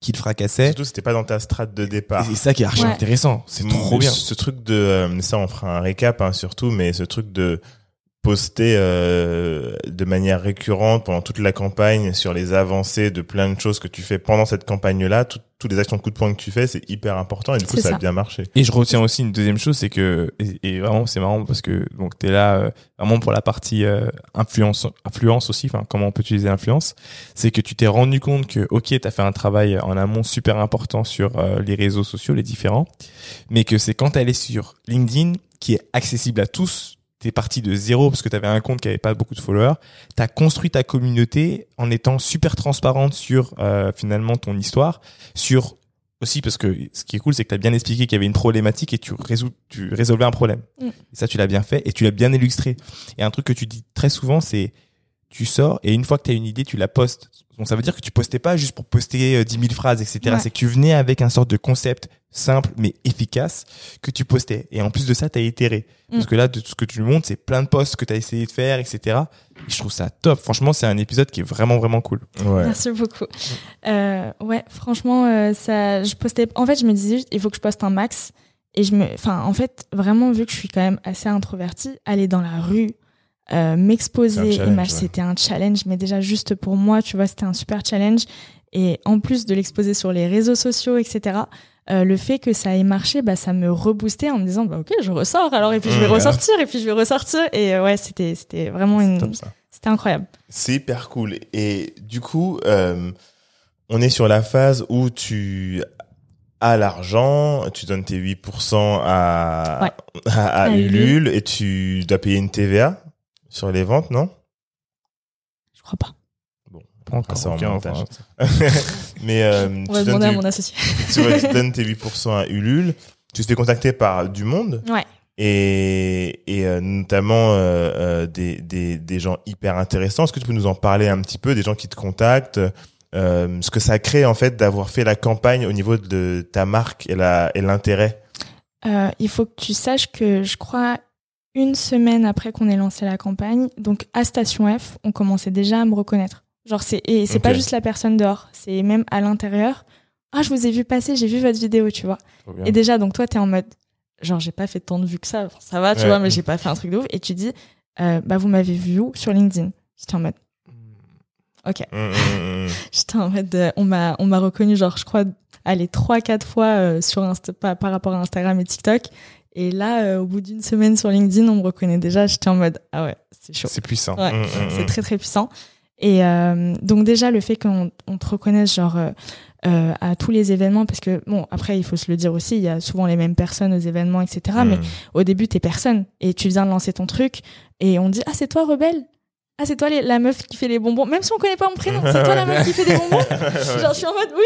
qui le fracassait. Surtout, c'était pas dans ta strate de départ. Et c'est ça qui est archi ouais. intéressant. C'est M- trop bien. Ce truc de, euh, ça, on fera un récap, hein, surtout, mais ce truc de poster euh, de manière récurrente pendant toute la campagne sur les avancées de plein de choses que tu fais pendant cette campagne-là, tout, toutes les actions de coup de poing que tu fais, c'est hyper important et du coup ça, ça a bien marché. Et je retiens aussi une deuxième chose, c'est que et, et vraiment c'est marrant parce que donc t'es là euh, vraiment pour la partie euh, influence, influence aussi, enfin comment on peut utiliser l'influence, c'est que tu t'es rendu compte que ok t'as fait un travail en amont super important sur euh, les réseaux sociaux les différents, mais que c'est quand elle est sur LinkedIn qui est accessible à tous. T'es parti de zéro parce que t'avais un compte qui avait pas beaucoup de followers. T'as construit ta communauté en étant super transparente sur euh, finalement ton histoire, sur aussi parce que ce qui est cool c'est que t'as bien expliqué qu'il y avait une problématique et tu résous tu résolvais un problème. Mmh. Et ça tu l'as bien fait et tu l'as bien illustré. Et un truc que tu dis très souvent c'est tu sors et une fois que t'as une idée tu la postes. Donc ça veut dire que tu postais pas juste pour poster dix mille phrases et cetera. Ouais. C'est que tu venais avec un sorte de concept simple mais efficace que tu postais et en plus de ça t'as itéré mmh. parce que là de tout ce que tu montres c'est plein de posts que t'as essayé de faire etc et je trouve ça top, franchement c'est un épisode qui est vraiment vraiment cool. Ouais. Merci beaucoup. Euh, ouais franchement euh, ça je postais en fait je me disais il faut que je poste un max et je me enfin en fait vraiment vu que je suis quand même assez introvertie aller dans la rue euh, m'exposer et match, ouais. c'était un challenge mais déjà juste pour moi tu vois c'était un super challenge et en plus de l'exposer sur les réseaux sociaux etc. Euh, le fait que ça ait marché, bah, ça me reboostait en me disant, bah, ok, je ressors, alors, et puis je vais ouais. ressortir, et puis je vais ressortir. Et euh, ouais, c'était, c'était vraiment une, top, c'était incroyable. C'est hyper cool. Et du coup, euh, on est sur la phase où tu as l'argent, tu donnes tes huit pour cent à, ouais. à, à, à Ulule, et tu dois payer une T V A sur les ventes, non? Je crois pas. Encore, ça okay, en montage. Enfin, mais euh, on va demander à mon associé. Tu vois, tu donnes tes huit pour cent à Ulule. Tu te fais contacter par du monde. Ouais. Et, et euh, notamment euh, des, des, des gens hyper intéressants. Est-ce que tu peux nous en parler un petit peu, des gens qui te contactent, euh, ce que ça crée en fait d'avoir fait la campagne au niveau de ta marque et, la, et l'intérêt euh, il faut que tu saches que je crois... une semaine après qu'on ait lancé la campagne, donc à Station F, on commençait déjà à me reconnaître. Genre c'est et c'est okay. pas juste la personne dehors, c'est même à l'intérieur. Ah, je vous ai vu passer, j'ai vu votre vidéo, tu vois. Et déjà donc toi t'es en mode genre j'ai pas fait tant de vues que ça, enfin, ça va, tu ouais. vois, mais j'ai pas fait un truc de ouf. Et tu dis euh, bah vous m'avez vu où sur LinkedIn. J'étais en mode ok. Mmh. J'étais en mode euh, on m'a on m'a reconnu genre je crois allez trois quatre fois euh, sur Insta, par, par rapport à Instagram et TikTok. Et là, euh, au bout d'une semaine sur LinkedIn, on me reconnaît déjà. J'étais en mode ah ouais c'est chaud. C'est puissant. Ouais, mmh. C'est très très puissant. Et euh, donc déjà le fait qu'on on te reconnaisse genre euh, euh, à tous les événements parce que bon après il faut se le dire aussi il y a souvent les mêmes personnes aux événements etc mmh. mais au début t'es personne et tu viens de lancer ton truc et on dit ah c'est toi Rebelle, ah c'est toi les, la meuf qui fait les bonbons même si on connaît pas mon prénom c'est toi la meuf qui fait des bonbons genre je suis en mode oui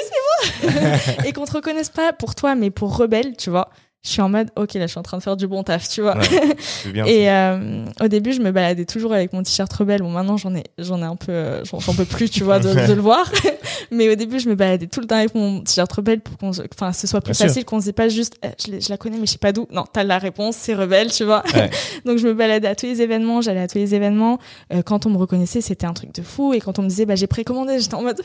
c'est moi et qu'on te reconnaisse pas pour toi mais pour Rebelle tu vois je suis en mode ok là je suis en train de faire du bon taf tu vois ouais, c'est bien, et euh, au début je me baladais toujours avec mon t-shirt Rebelle bon maintenant j'en ai j'en ai un peu euh, j'en, j'en peux plus tu vois de, de le voir mais au début je me baladais tout le temps avec mon t-shirt Rebelle pour qu'on enfin ce soit plus bien facile sûr. Qu'on se dise pas juste eh, je, je la connais mais je sais pas d'où non t'as la réponse c'est Rebelle tu vois ouais. donc je me baladais à tous les événements j'allais à tous les événements euh, quand on me reconnaissait c'était un truc de fou et quand on me disait bah j'ai précommandé j'étais en mode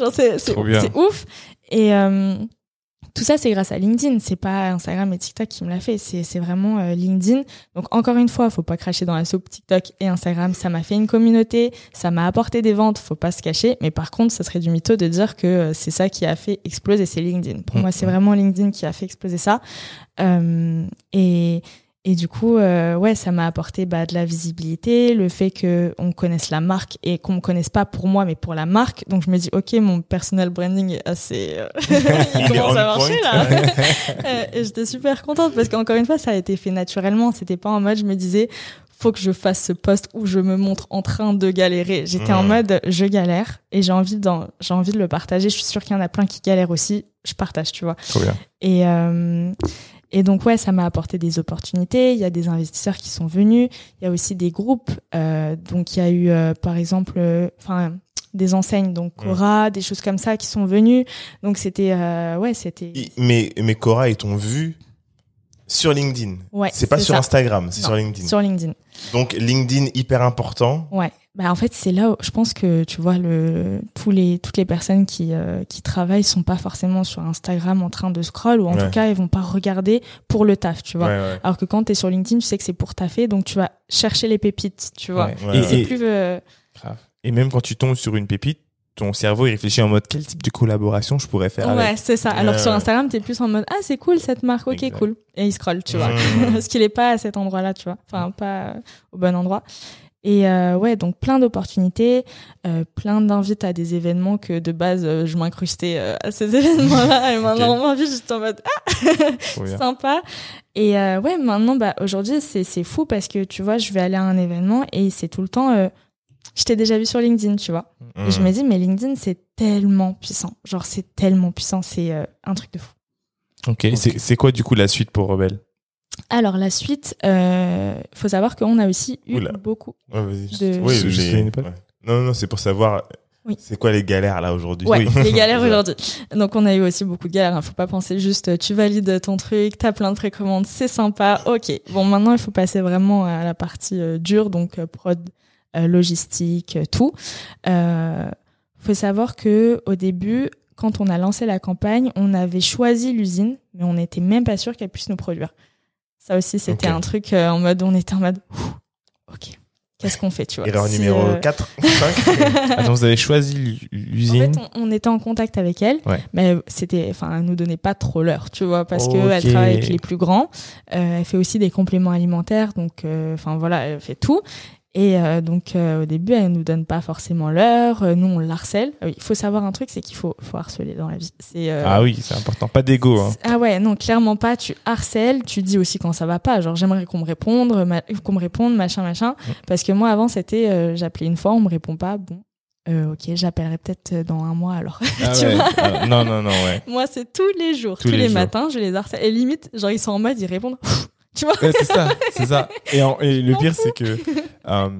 genre c'est c'est, c'est, c'est ouf et euh, tout ça, c'est grâce à LinkedIn. C'est pas Instagram et TikTok qui me l'a fait. C'est, c'est vraiment euh, LinkedIn. Donc, encore une fois, faut pas cracher dans la soupe. TikTok et Instagram, ça m'a fait une communauté. Ça m'a apporté des ventes. Faut pas se cacher. Mais par contre, ça serait du mytho de dire que euh, c'est ça qui a fait exploser. C'est LinkedIn. Pour mmh. moi, c'est vraiment LinkedIn qui a fait exploser ça. Euh, et, et du coup, euh, ouais, ça m'a apporté, bah, de la visibilité. Le fait que on connaisse la marque et qu'on me connaisse pas pour moi, mais pour la marque. Donc, je me dis, OK, mon personal branding est assez, euh... il commence à marcher, là. Et j'étais super contente parce qu'encore une fois, ça a été fait naturellement. C'était pas en mode, je me disais, faut que je fasse ce post où je me montre en train de galérer. J'étais mmh. en mode, je galère et j'ai envie d'en, j'ai envie de le partager. Je suis sûre qu'il y en a plein qui galèrent aussi. Je partage, tu vois. Trop bien. Et, euh, Et donc, ouais, ça m'a apporté des opportunités. Il y a des investisseurs qui sont venus. Il y a aussi des groupes. Euh, donc, il y a eu, euh, par exemple, enfin, euh, des enseignes, donc Cora, mmh. des choses comme ça qui sont venues. Donc, c'était, euh, ouais, c'était... Mais, mais Cora, ils t'ont vu Sur LinkedIn. Ouais, c'est pas c'est sur ça. Instagram, c'est non, sur LinkedIn. Sur LinkedIn. Donc LinkedIn hyper important. Ouais. Bah en fait, c'est là où je pense que tu vois le tous les toutes les personnes qui euh, qui travaillent sont pas forcément sur Instagram en train de scroll ou en ouais. tout cas, elles vont pas regarder pour le taf, tu vois. Ouais, ouais. Alors que quand tu es sur LinkedIn, tu sais que c'est pour taffer, donc tu vas chercher les pépites, tu vois. Ouais, ouais, et c'est ouais. plus euh... grave. Et même quand tu tombes sur une pépite, ton cerveau, il réfléchit en mode, quel type de collaboration je pourrais faire ouais, avec. Ouais, c'est ça. Alors euh... sur Instagram, t'es plus en mode, ah, c'est cool cette marque, ok, exact. Cool. Et il scrolle, tu vois. Mmh. Parce qu'il est pas à cet endroit-là, tu vois. Enfin, pas euh, au bon endroit. Et euh, ouais, donc plein d'opportunités, euh, plein d'invites à des événements que de base, euh, je m'incrustais euh, à ces événements-là. Et maintenant, okay. on m'invite juste en mode, ah, sympa. Et euh, ouais, maintenant, bah, aujourd'hui, c'est, c'est fou parce que, tu vois, je vais aller à un événement et c'est tout le temps... Euh, je t'ai déjà vu sur LinkedIn, tu vois. Mmh. Et je me dis, mais LinkedIn, c'est tellement puissant. Genre, c'est tellement puissant. C'est euh, un truc de fou. Ok. Donc, c'est, c'est quoi, du coup, la suite pour Rebelle ? Alors, la suite, il euh, faut savoir qu'on a aussi eu Oula. beaucoup ouais, de... Oui, j'ai... J'ai... Ouais. Non, non, c'est pour savoir... Oui. C'est quoi les galères là aujourd'hui ? Ouais, oui. Les galères aujourd'hui. Donc on a eu aussi beaucoup de galères. Il ne faut pas penser juste tu valides ton truc, t'as plein de précommandes, c'est sympa. Ok. Bon, maintenant il faut passer vraiment à la partie euh, dure, donc euh, prod, euh, logistique, euh, tout. Il euh, faut savoir que au début, quand on a lancé la campagne, on avait choisi l'usine, mais on n'était même pas sûr qu'elle puisse nous produire. Ça aussi, c'était okay. un truc euh, en mode, on était en mode, ok. Qu'est-ce qu'on fait, tu vois ? Erreur si numéro euh... quatre, cinq Attends, vous avez choisi l'usine. En fait, on, on était en contact avec elle, ouais. mais c'était, enfin, elle nous donnait pas trop l'heure, tu vois, parce okay. qu'elle travaille avec les plus grands. Euh, elle fait aussi des compléments alimentaires, donc, enfin, euh, voilà, elle fait tout. Et euh, donc, euh, au début, elle nous donne pas forcément l'heure. Nous, on la harcèle. Ah oui, il faut savoir un truc, c'est qu'il faut, faut harceler dans la vie. C'est, euh... Ah oui, c'est important. Pas d'ego. Hein. Ah ouais, non, clairement pas. Tu harcèles, tu dis aussi quand ça va pas. Genre, j'aimerais qu'on me réponde, ma... qu'on me réponde, machin, machin. Mmh. Parce que moi, avant, c'était, euh, j'appelais une fois, on me répond pas. Bon, euh, ok, j'appellerai peut-être dans un mois alors. Ah tu ouais. vois ah, non, non, non, ouais. Moi, c'est tous les jours, tous, tous les, les jours. matins, je les harcèle. Et limite, genre, ils sont en mode, ils répondent. Tu vois ouais, c'est ça, c'est ça. Et, en, et le pire, c'est que euh,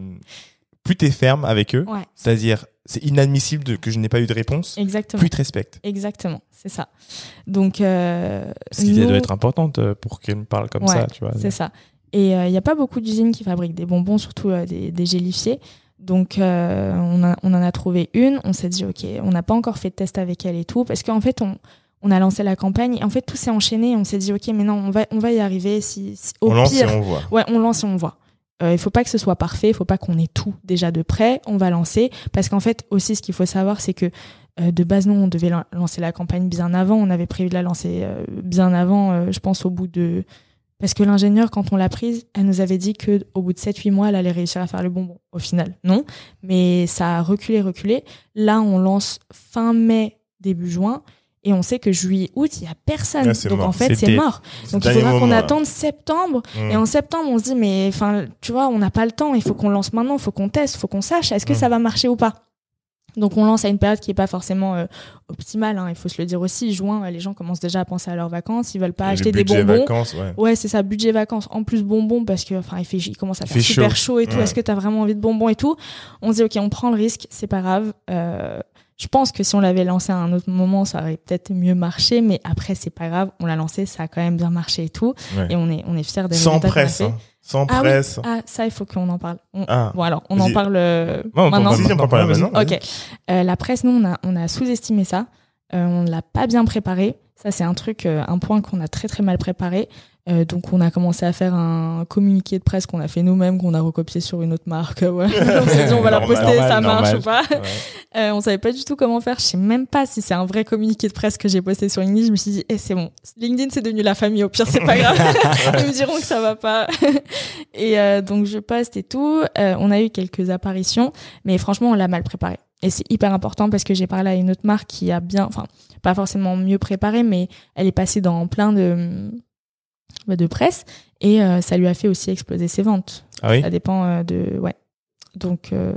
plus t'es ferme avec eux, ouais. c'est-à-dire c'est inadmissible de, que je n'ai pas eu de réponse, Exactement. plus ils te respectent. Exactement, c'est ça. Donc, euh, Parce nous... qu'elle doit être importante pour qu'elle me parle comme ouais, ça. Tu vois, c'est ça. Et il euh, n'y a pas beaucoup d'usines qui fabriquent des bonbons, surtout euh, des, des gélifiés. Donc, euh, on, a, on en a trouvé une. On s'est dit, OK, on n'a pas encore fait de test avec elle et tout. Parce qu'en fait, on... on a lancé la campagne et en fait tout s'est enchaîné. On s'est dit ok mais non on va on va y arriver si, si au on lance pire, et on voit. Ouais on lance et on voit. Euh, il faut pas que ce soit parfait, il faut pas qu'on ait tout déjà de près. On va lancer parce qu'en fait aussi ce qu'il faut savoir c'est que euh, de base nous on devait la- lancer la campagne bien avant. On avait prévu de la lancer euh, bien avant. Euh, je pense au bout de parce que l'ingénieur quand on l'a prise elle nous avait dit que au bout de sept huit mois elle allait réussir à faire le bonbon. Au final non mais ça a reculé reculé. Là on lance fin mai début juin. Et on sait que juillet-août, il n'y a personne. Ah, donc mort. en fait, C'était... c'est mort. Donc c'est il faudra qu'on attende septembre. Mmh. Et en septembre, on se dit, mais tu vois, on n'a pas le temps. Il faut qu'on lance maintenant, il faut qu'on teste, il faut qu'on sache. Est-ce que mmh. ça va marcher ou pas ? Donc on lance à une période qui n'est pas forcément euh, optimale. Hein, il faut se le dire aussi. Juin, les gens commencent déjà à penser à leurs vacances. Ils ne veulent pas et acheter des bonbons. Vacances, ouais. ouais, c'est ça, budget vacances. En plus, bonbons, parce qu'il il commence à il faire super chaud, chaud et tout. Ouais. Est-ce que tu as vraiment envie de bonbons et tout ? On se dit, OK, on prend le risque, c'est pas grave. Euh... Je pense que si on l'avait lancé à un autre moment, ça aurait peut-être mieux marché, mais après, c'est pas grave. On l'a lancé, ça a quand même bien marché et tout. Ouais. Et on est, on est fiers des résultats qu'on a fait. Sans presse, hein. Sans ah, presse. Oui. Ah, ça, il faut qu'on en parle. On... Ah. Bon, alors, on Vas-y. en parle euh, non, on maintenant. Si, si, on en parle maintenant. Ok. Euh, la presse, nous, on a, on a sous-estimé ça. Euh, on ne l'a pas bien préparé. Ça, c'est un truc, euh, un point qu'on a très, très mal préparé. Euh, donc, on a commencé à faire un communiqué de presse qu'on a fait nous-mêmes, qu'on a recopié sur une autre marque. Ouais. On s'est dit, on va la poster, normal, ça marche normal. ou pas. Ouais. Euh, on savait pas du tout comment faire. Je sais même pas si c'est un vrai communiqué de presse que j'ai posté sur LinkedIn. Je me suis dit, eh, c'est bon. LinkedIn, c'est devenu la famille. Au pire, c'est pas grave. Ils me diront que ça va pas. Et euh, donc, je poste et tout. Euh, on a eu quelques apparitions, mais franchement, on l'a mal préparé. Et c'est hyper important parce que j'ai parlé à une autre marque qui a bien, enfin, pas forcément mieux préparé, mais elle est passée dans plein de... de presse et euh, ça lui a fait aussi exploser ses ventes. Ah oui ? Ça dépend euh, de ouais. Donc euh...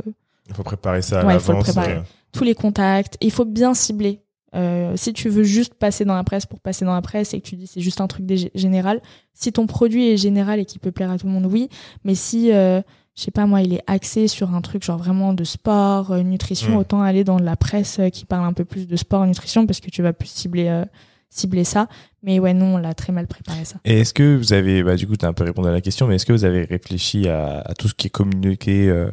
il faut préparer ça à ouais, l'avance. Il faut le préparer. Et... tous les contacts, il faut bien cibler. Euh, si tu veux juste passer dans la presse pour passer dans la presse et que tu dis c'est juste un truc dég- général, si ton produit est général et qu'il peut plaire à tout le monde, oui, mais si euh, je sais pas moi, il est axé sur un truc genre vraiment de sport, euh, nutrition, mmh. autant aller dans la presse euh, qui parle un peu plus de sport, nutrition parce que tu vas plus cibler euh, cibler ça, Mais ouais, non, on l'a très mal préparé, ça. Et est-ce que vous avez, bah, du coup, tu as un peu répondu à la question, mais est-ce que vous avez réfléchi à, à tout ce qui est communiqué, euh,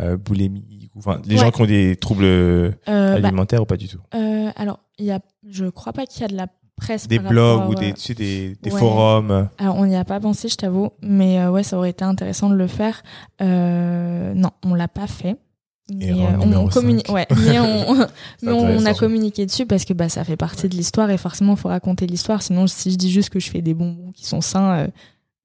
euh, boulimie, enfin, les ouais. gens qui ont des troubles euh, alimentaires bah, ou pas du tout euh, Alors, il y a, je crois pas qu'il y a de la presse. Des blogs à, ou des, euh, tu sais, des, des ouais. forums. Alors, on n'y a pas pensé, je t'avoue, mais euh, ouais, ça aurait été intéressant de le faire. Euh, non, on l'a pas fait. Mais euh, on, on communique, ouais, mais on, mais on, on a communiqué dessus parce que bah ça fait partie ouais. de l'histoire et forcément faut raconter l'histoire. Sinon, si je dis juste que je fais des bonbons qui sont sains, euh,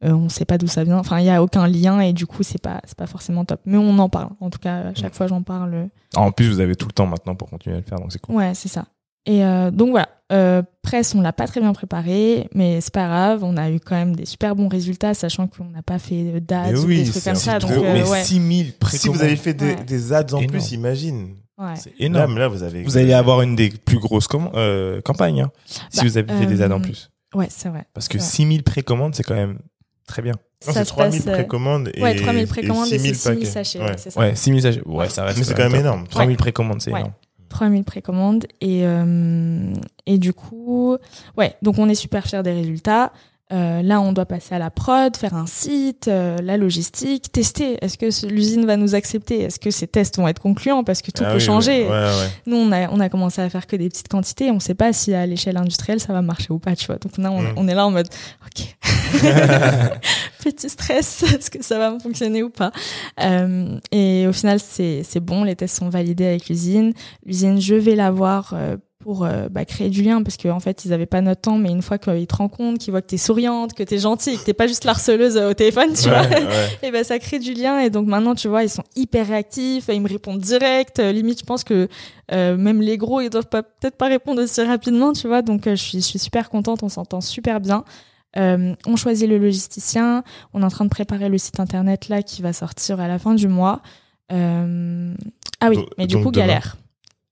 euh, on sait pas d'où ça vient. Enfin, il y a aucun lien et du coup, c'est pas c'est pas forcément top. Mais on en parle. En tout cas, à chaque ouais. fois, j'en parle. En plus, vous avez tout le temps maintenant pour continuer à le faire, donc c'est cool. Ouais, c'est ça. Et euh, donc voilà, euh, presse, on l'a pas très bien préparé, mais c'est pas grave, on a eu quand même des super bons résultats, sachant qu'on n'a pas fait d'ads oui, ou des trucs comme ça. Donc, euh, mais ouais. six mille précommandes. Si vous avez fait des, ouais. des ads en énorme. Plus, imagine. Ouais. C'est énorme. Là, là, vous avez... vous allez avoir une des plus grosses com- euh, campagnes, hein, si bah, vous avez fait euh, des ads en plus. Ouais, c'est vrai. Parce que ouais. six mille précommandes, c'est quand même très bien. Non, c'est trois mille précommandes et, ouais, trois mille précommandes et, et six mille sachets. Ouais, c'est ça. Ouais, six mille sachets. Ouais, ça reste. Mais c'est quand même énorme. trois mille précommandes, c'est énorme. trois mille précommandes et, euh, et du coup, ouais, donc on est super fiers des résultats. Euh, là, on doit passer à la prod, faire un site, euh, la logistique, tester. Est-ce que l'usine va nous accepter ? Est-ce que ces tests vont être concluants ? Parce que tout ah peut oui, changer. Oui. Ouais, ouais. Nous, on a, on a commencé à faire que des petites quantités. On ne sait pas si à l'échelle industrielle, ça va marcher ou pas, tu vois. Donc là, on, mmh. on est là en mode, ok, petit stress, est-ce que ça va fonctionner ou pas ? euh, Et au final, c'est, c'est bon. Les tests sont validés avec l'usine. L'usine, je vais l'avoir... Euh, pour euh, bah, créer du lien, parce qu'en en fait, ils n'avaient pas notre temps, mais une fois qu'ils te rendent compte, qu'ils voient que t'es souriante, que t'es gentille, que t'es pas juste l'harceleuse au téléphone, tu ouais, vois, ouais. et ben bah, ça crée du lien, et donc maintenant, tu vois, ils sont hyper réactifs, ils me répondent direct, limite, je pense que euh, même les gros, ils doivent pas, peut-être pas répondre aussi rapidement, tu vois, donc euh, je, suis, je suis super contente, on s'entend super bien. Euh, on choisit le logisticien, on est en train de préparer le site internet, là, qui va sortir à la fin du mois. Euh... Ah oui, mais du donc, coup, demain. Galère.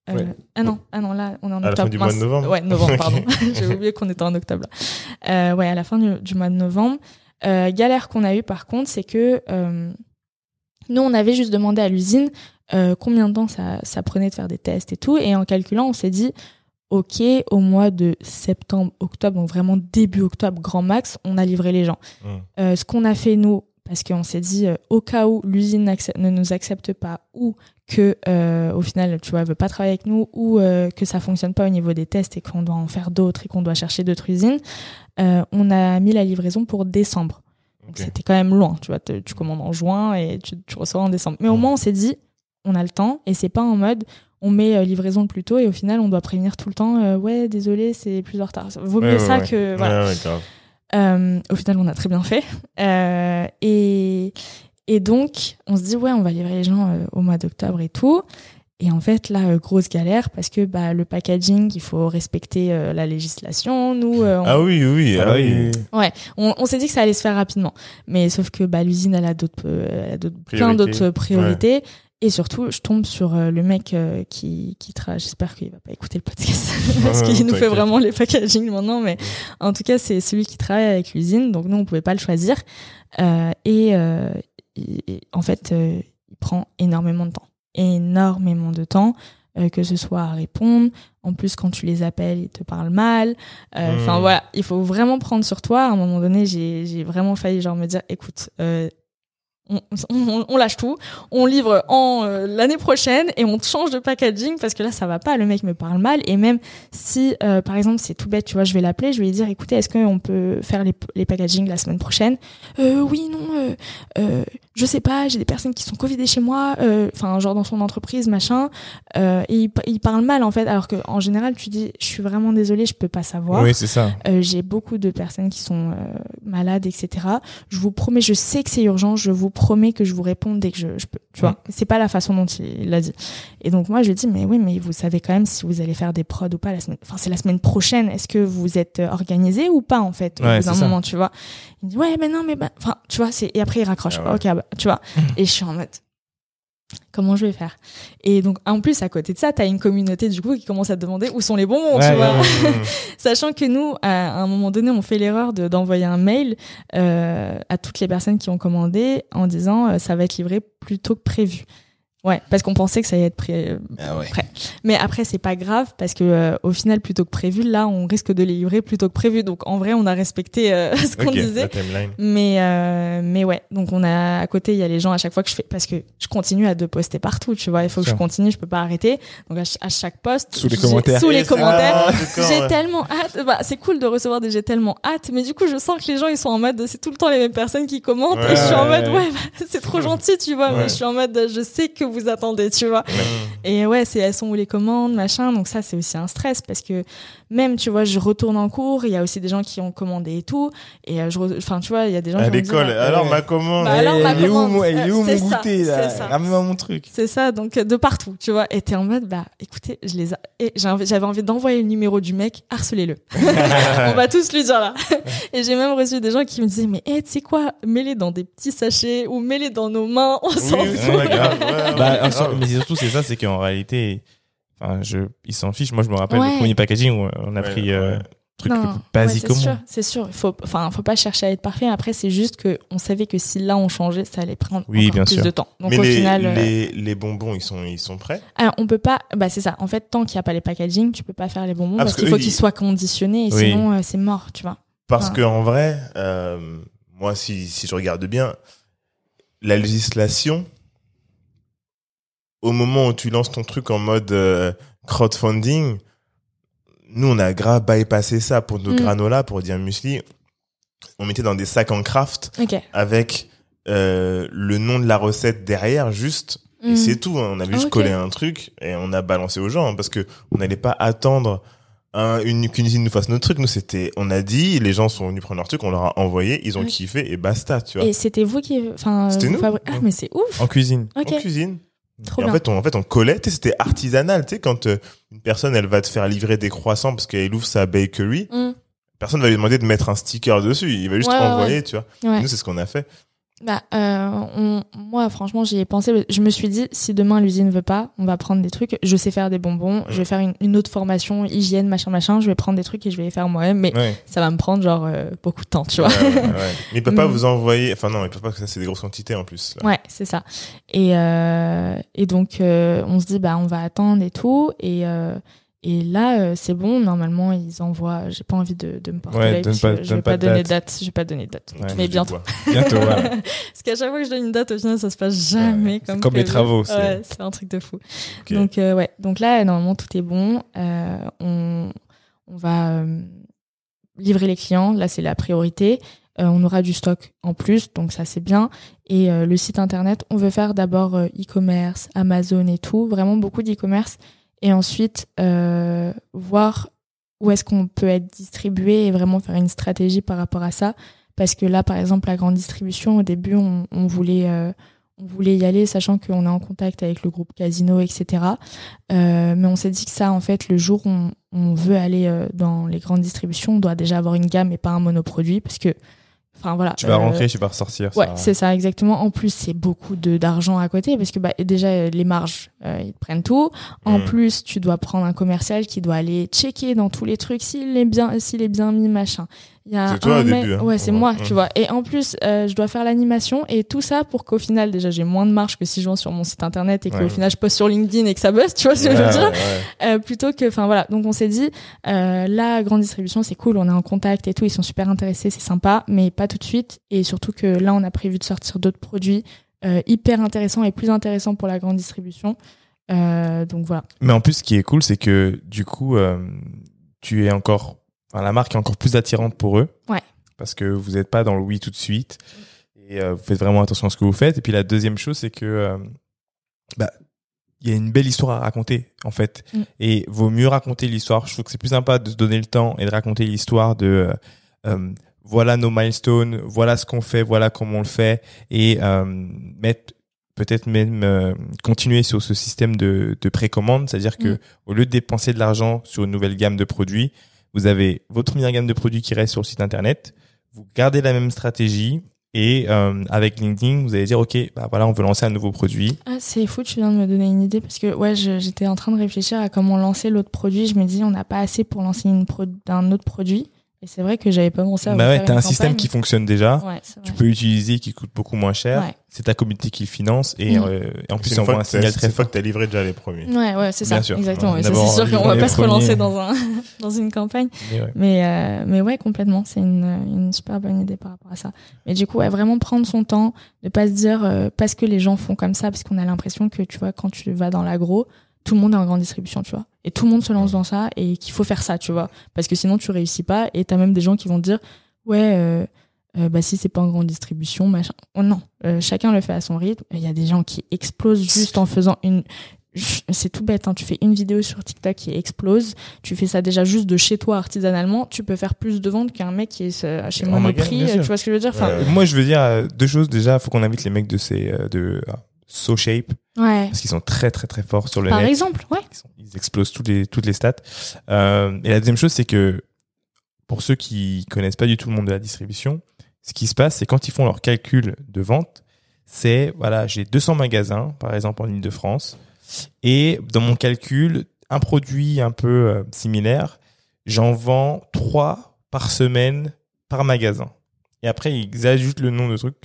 Euh, ouais. Ah non, ah non, là on est en à octobre. À la fin du mois de novembre. Ouais, novembre, pardon. J'ai oublié qu'on était en octobre. Euh, ouais, à la fin du, du mois de novembre. Euh, galère qu'on a eu par contre, c'est que euh, nous on avait juste demandé à l'usine euh, combien de temps ça, ça prenait de faire des tests et tout, et en calculant on s'est dit ok, au mois de septembre, octobre, donc vraiment début octobre, grand max, on a livré les gens. Mmh. Euh, ce qu'on a fait nous. Parce qu'on s'est dit, euh, au cas où l'usine ne nous accepte pas ou que, euh, au final, tu vois, veut pas travailler avec nous ou euh, que ça fonctionne pas au niveau des tests et qu'on doit en faire d'autres et qu'on doit chercher d'autres usines, euh, on a mis la livraison pour décembre. Donc okay. C'était quand même loin, tu vois, te, tu commandes en juin et tu, tu reçois en décembre. Mais au moins, on s'est dit, on a le temps et c'est pas en mode... on met livraison plus tôt et au final, on doit prévenir tout le temps, euh, ouais, désolé, c'est plus en retard. Vaut mieux ouais, ça ouais. que... Voilà. Ouais, ouais, grave. Euh, au final, on a très bien fait. Euh, et, et donc, on se dit, ouais, on va livrer les gens euh, au mois d'octobre et tout. Et en fait, là, euh, grosse galère parce que bah, le packaging, il faut respecter euh, la législation. Nous, euh, on... Ah oui, oui, ah oui. Ouais, on, on s'est dit que ça allait se faire rapidement. Mais sauf que bah, l'usine, elle a, d'autres, elle a d'autres, plein d'autres priorités. Ouais. Et surtout, je tombe sur euh, le mec euh, qui, qui travaille. J'espère qu'il va pas écouter le podcast parce qu'il nous fait vraiment les packagings maintenant. Mais en tout cas, c'est celui qui travaille avec l'usine. Donc nous, on pouvait pas le choisir. Euh, et, euh, et, et en fait, euh, il prend énormément de temps. Énormément de temps. Euh, que ce soit à répondre. En plus, quand tu les appelles, ils te parlent mal. Enfin, euh, mmh. voilà. Il faut vraiment prendre sur toi. À un moment donné, j'ai, j'ai vraiment failli genre me dire, écoute... Euh, On, on, on lâche tout, on livre en euh, l'année prochaine et on change de packaging parce que là ça va pas, le mec me parle mal et même si euh, par exemple c'est tout bête, tu vois, je vais l'appeler, je vais lui dire écoutez, est-ce qu'on peut faire les, les packagings la semaine prochaine ? euh, oui, non euh, euh, je sais pas, j'ai des personnes qui sont covidées chez moi, enfin euh, genre dans son entreprise machin, euh, et il, il parle mal en fait, alors que en général tu dis je suis vraiment désolée, je peux pas savoir. Oui, c'est ça. Euh, j'ai beaucoup de personnes qui sont euh, malades, etc. Je vous promets, je sais que c'est urgent, je vous promets que je vous réponde dès que je, je peux, tu vois. C'est pas la façon dont il, il l'a dit. Et donc moi je lui dis mais oui, mais vous savez quand même si vous allez faire des prods ou pas la semaine, enfin c'est la semaine prochaine, est-ce que vous êtes organisé ou pas en fait, ouais, au bout d'un ça. moment, tu vois. Il me dit ouais mais non mais bah, enfin tu vois, c'est, et après il raccroche. Ah ouais. Ok, bah, tu vois. Et je suis en mode comment je vais faire ? Et donc en plus à côté de ça, t'as une communauté du coup qui commence à te demander où sont les bonbons, ouais, tu vois. Ouais, ouais, ouais. Sachant que nous à un moment donné on fait l'erreur de, d'envoyer un mail euh, à toutes les personnes qui ont commandé en disant euh, ça va être livré plus tôt que prévu. Ouais, parce qu'on pensait que ça allait être prêt. Ah ouais. prêt. Mais après, c'est pas grave parce que euh, au final, plutôt que prévu, là, on risque de les livrer plutôt que prévu. Donc en vrai, on a respecté euh, ce okay, qu'on disait. Mais euh, mais ouais, donc on a à côté, il y a les gens à chaque fois que je fais parce que je continue à de poster partout, tu vois. Il faut sure. que je continue, je peux pas arrêter. Donc à, ch- à chaque post, sous les commentaires, sous les commentaires, ah, j'ai ouais. tellement hâte. Bah, c'est cool de recevoir des j'ai tellement hâte, mais du coup, je sens que les gens ils sont en mode, c'est tout le temps les mêmes personnes qui commentent ouais, et je suis en mode ouais, bah, c'est trop gentil, tu vois. Ouais. Mais je suis en mode, je sais que vous attendez, tu vois. Mmh. Et ouais, c'est, elles sont où les commandes, machin. Donc ça, c'est aussi un stress parce que même, tu vois, je retourne en cours, il y a aussi des gens qui ont commandé et tout. Et je, enfin, tu vois, il y a des gens à qui l'école, ont dit, alors, ma commande, bah, alors ma commande, elle est où, elle est où mon goûter, là, ramène-moi mon truc. C'est ça, donc de partout, tu vois. Et t'es en mode, bah, écoutez, je les a... et j'avais envie d'envoyer le numéro du mec, harcelez-le. On va tous lui dire là. Et j'ai même reçu des gens qui me disaient, mais hey, tu sais quoi, mets-les dans des petits sachets ou mets-les dans nos mains, on oui, s'en oui, fout. Ouais, grave, ouais. Bah, mais surtout c'est ça, c'est qu'en réalité enfin, je, ils s'en fichent. Moi je me rappelle ouais. le premier packaging où on a ouais, pris euh, ouais. truc non, basique ouais, c'est sûr, c'est sûr, faut, enfin, faut pas chercher à être parfait. Après c'est juste qu'on savait que si là on changeait ça allait prendre oui, encore plus sûr. de temps. Donc, mais au les, final, les, euh... les bonbons ils sont, ils sont prêts. Alors on peut pas, bah, c'est ça en fait, tant qu'il n'y a pas les packaging tu peux pas faire les bonbons ah, parce, parce qu'il eux, faut ils... qu'ils soient conditionnés et oui. sinon euh, c'est mort, tu vois. Parce enfin, qu'en vrai euh, moi si, si je regarde bien la législation, au moment où tu lances ton truc en mode euh, crowdfunding, nous, on a grave bypassé ça pour nos mmh. granolas, pour dire muesli. On mettait dans des sacs en craft okay. avec euh, le nom de la recette derrière, juste. Mmh. Et c'est tout. Hein. On avait juste okay. collé un truc et on a balancé aux gens hein, parce que on n'allait pas attendre un, une, qu'une usine nous fasse notre truc. Nous, c'était, on a dit, les gens sont venus prendre leur truc, on leur a envoyé, ils ont oui. kiffé et basta, tu vois. Et c'était vous qui... Enfin, c'était nous. Fabri- ah, mais c'est ouf. En cuisine. Okay. En cuisine. Trop et en fait, on, en fait, on collait, c'était artisanal, tu sais, quand euh, une personne, elle va te faire livrer des croissants parce qu'elle ouvre sa bakery, mm. personne va lui demander de mettre un sticker dessus, il va juste ouais, envoyer, ouais. tu vois. Ouais. Nous, c'est ce qu'on a fait. Bah, euh, on, moi, franchement, j'y ai pensé. Je me suis dit, si demain l'usine veut pas, on va prendre des trucs. Je sais faire des bonbons, ouais. je vais faire une, une autre formation, hygiène, machin, machin. Je vais prendre des trucs et je vais les faire moi-même, mais ouais. ça va me prendre genre euh, beaucoup de temps, tu vois. Ouais, ouais, ouais. Mais il peut pas vous envoyer. Enfin non, il peut pas, que ça c'est des grosses quantités en plus. Là. Ouais, c'est ça. Et euh, et donc euh, on se dit bah on va attendre et tout et. Euh, Et là, euh, c'est bon. Normalement, ils envoient. J'ai pas envie de, de me porter ouais, l'œil. Donne pas, je, je vais pas, pas donner de date. Je vais pas donner de date. Ouais, mais bientôt. Bientôt. Ouais. Parce qu'à chaque fois que je donne une date, au final, ça se passe jamais ouais, comme. C'est comme les travaux. C'est... Ouais, c'est un truc de fou. Okay. Donc euh, ouais. Donc là, normalement, tout est bon. Euh, on on va euh, livrer les clients. Là, c'est la priorité. Euh, on aura du stock en plus, donc ça c'est bien. Et euh, le site internet, on veut faire d'abord euh, e-commerce, Amazon et tout. Vraiment beaucoup d'e-commerce. Et ensuite, euh, voir où est-ce qu'on peut être distribué et vraiment faire une stratégie par rapport à ça. Parce que là, par exemple, la grande distribution, au début, on, on voulait, euh, on voulait y aller, sachant qu'on est en contact avec le groupe Casino, et cetera. Euh, mais on s'est dit que ça, en fait, le jour où on, on veut aller euh, dans les grandes distributions, on doit déjà avoir une gamme et pas un monoproduit. Parce que, enfin voilà. Tu vas euh, rentrer, tu vas ressortir. Ouais, ça. C'est ça, exactement. En plus, c'est beaucoup de, d'argent à côté parce que bah, déjà, les marges, euh, ils te prennent tout. En mmh. plus, tu dois prendre un commercial qui doit aller checker dans tous les trucs s'il est bien, s'il est bien mis, machin. Il y a c'est toi au début. Hein. Ouais, c'est ouais. moi, tu vois. Et en plus, euh, je dois faire l'animation et tout ça pour qu'au final, déjà, j'ai moins de marge que si je vends sur mon site internet et qu'au ouais. final, je poste sur LinkedIn et que ça buzz, tu vois ce que ouais, je veux dire. Ouais. Euh, plutôt que, enfin voilà. Donc, on s'est dit, euh, la grande distribution, c'est cool, on est en contact et tout, ils sont super intéressés, c'est sympa, mais pas tout de suite. Et surtout que là, on a prévu de sortir d'autres produits euh, hyper intéressants et plus intéressants pour la grande distribution. Euh, donc, voilà. Mais en plus, ce qui est cool, c'est que du coup, euh, tu es encore. Enfin, la marque est encore plus attirante pour eux. Ouais. Parce que vous n'êtes pas dans le oui tout de suite. Et euh, vous faites vraiment attention à ce que vous faites. Et puis la deuxième chose, c'est que euh, bah, il y a une belle histoire à raconter, en fait. Mm. Et vaut mieux raconter l'histoire. Je trouve que c'est plus sympa de se donner le temps et de raconter l'histoire de euh, euh, voilà nos milestones, voilà ce qu'on fait, voilà comment on le fait. Et euh, mettre, peut-être même euh, continuer sur ce système de, de précommande. C'est-à-dire mm. que au lieu de dépenser de l'argent sur une nouvelle gamme de produits, vous avez votre première gamme de produits qui reste sur le site internet, vous gardez la même stratégie et euh, avec LinkedIn, vous allez dire « Ok, bah voilà, on veut lancer un nouveau produit. » Ah, c'est fou, tu viens de me donner une idée parce que ouais, je, j'étais en train de réfléchir à comment lancer l'autre produit. Je me dis « On n'a pas assez pour lancer une pro- un autre produit. Et c'est vrai que j'avais pas pensé à bah ouais, faire une campagne. Bah ouais, t'as un système qui fonctionne déjà. Ouais, tu peux l'utiliser, qui coûte beaucoup moins cher. Ouais. C'est ta communauté qui finance et, mmh. euh, et en plus, on voit un signal très fort que t'as livré déjà les premiers. Ouais, ouais, c'est ça. Bien sûr. Exactement. Ouais, ça, c'est sûr qu'on va pas se relancer dans un, dans une campagne. Mais ouais, mais, euh, mais ouais complètement. C'est une, une super bonne idée par rapport à ça. Mais du coup, ouais, vraiment prendre son temps, de pas se dire, euh, parce que les gens font comme ça, parce qu'on a l'impression que, tu vois, quand tu vas dans l'agro, tout le monde est en grande distribution, tu vois. Et tout le monde se lance dans ça et qu'il faut faire ça, tu vois. Parce que sinon, tu réussis pas. Et t'as même des gens qui vont te dire, ouais, euh, euh, bah si c'est pas en grande distribution, machin. Oh, non, euh, chacun le fait à son rythme. Il y a des gens qui explosent juste en faisant une... C'est tout bête, hein. Tu fais une vidéo sur TikTok qui explose. Tu fais ça déjà juste de chez toi artisanalement. Tu peux faire plus de ventes qu'un mec qui est euh, chez Monoprix. Tu vois ce que je veux dire, enfin... euh, Moi, je veux dire euh, deux choses. Déjà, faut qu'on invite les mecs de ces... Euh, de... So Shape, ouais. Parce qu'ils sont très très très forts sur le net. Par exemple, ouais. Ils, sont, ils explosent toutes les, toutes les stats. Euh, et la deuxième chose, c'est que pour ceux qui connaissent pas du tout le monde de la distribution, ce qui se passe, c'est quand ils font leur calcul de vente, c'est voilà, j'ai deux cents magasins, par exemple en Ile-de-France, et dans mon calcul, un produit un peu euh, similaire, j'en vends trois par semaine par magasin. Et après, ils ajoutent le nom de truc.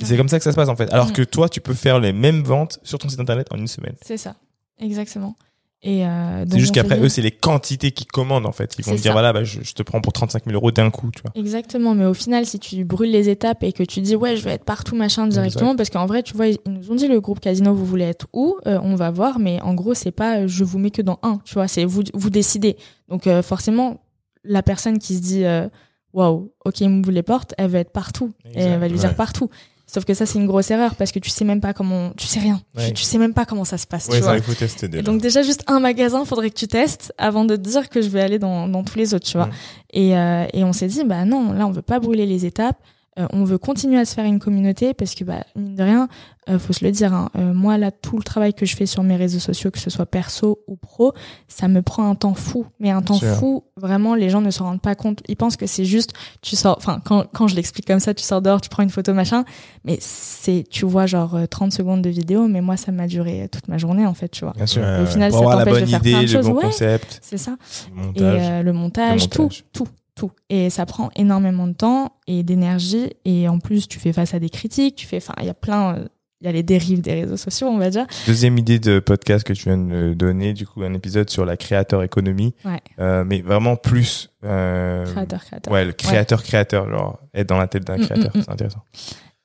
C'est comme ça que ça se passe en fait. Alors mmh. que toi, tu peux faire les mêmes ventes sur ton site internet en une semaine. C'est ça, exactement. Et euh, c'est juste qu'après, dit... eux, c'est les quantités qu'ils commandent en fait. Ils vont te dire, voilà, bah, je, je te prends pour trente-cinq mille euros d'un coup. Tu vois. Exactement, mais au final, si tu brûles les étapes et que tu dis, ouais, je vais être partout, machin, directement, exactement. Parce qu'en vrai, tu vois, ils nous ont dit, le groupe Casino, vous voulez être où euh, on va voir, mais en gros, c'est pas, je vous mets que dans un, tu vois, c'est vous, vous décidez. Donc euh, forcément, la personne qui se dit, euh, waouh, ok, il m'ouvre les portes, elle va être partout. Exact. Et elle va lui dire ouais. partout. Sauf que ça, c'est une grosse erreur parce que tu sais même pas comment, tu sais rien. Ouais. Tu, tu sais même pas comment ça se passe. Ouais, tu vois. Il faut tester déjà. Et donc, déjà, juste un magasin, faudrait que tu testes avant de te dire que je vais aller dans, dans tous les autres, tu vois. Mmh. Et, euh, et on s'est dit, bah non, là, on veut pas brûler les étapes. Euh, on veut continuer à se faire une communauté parce que, bah, mine de rien, euh, faut se le dire, hein, euh, moi, là, tout le travail que je fais sur mes réseaux sociaux, que ce soit perso ou pro, ça me prend un temps fou. Mais un temps fou, vraiment, les gens ne se rendent pas compte. Ils pensent que c'est juste, tu sors, enfin, quand, quand je l'explique comme ça, tu sors dehors, tu prends une photo, machin. Mais c'est, tu vois, genre, trente secondes de vidéo, mais moi, ça m'a duré toute ma journée, en fait, tu vois. Bien sûr. Et au final, ça t'empêche de faire plein de choses. Le bon concept. C'est ça. Le montage. Et euh, le montage, tout, tout. Tout. Et ça prend énormément de temps et d'énergie. Et en plus, tu fais face à des critiques. Tu fais, enfin, il y a plein, il y a les dérives des réseaux sociaux, on va dire. Deuxième idée de podcast que tu viens de donner, du coup, un épisode sur la créateur économie. Ouais. Euh, mais vraiment plus. Euh, créateur, créateur. Ouais, le créateur, ouais. créateur, genre être dans la tête d'un créateur. Mmh, mmh, mmh. C'est intéressant.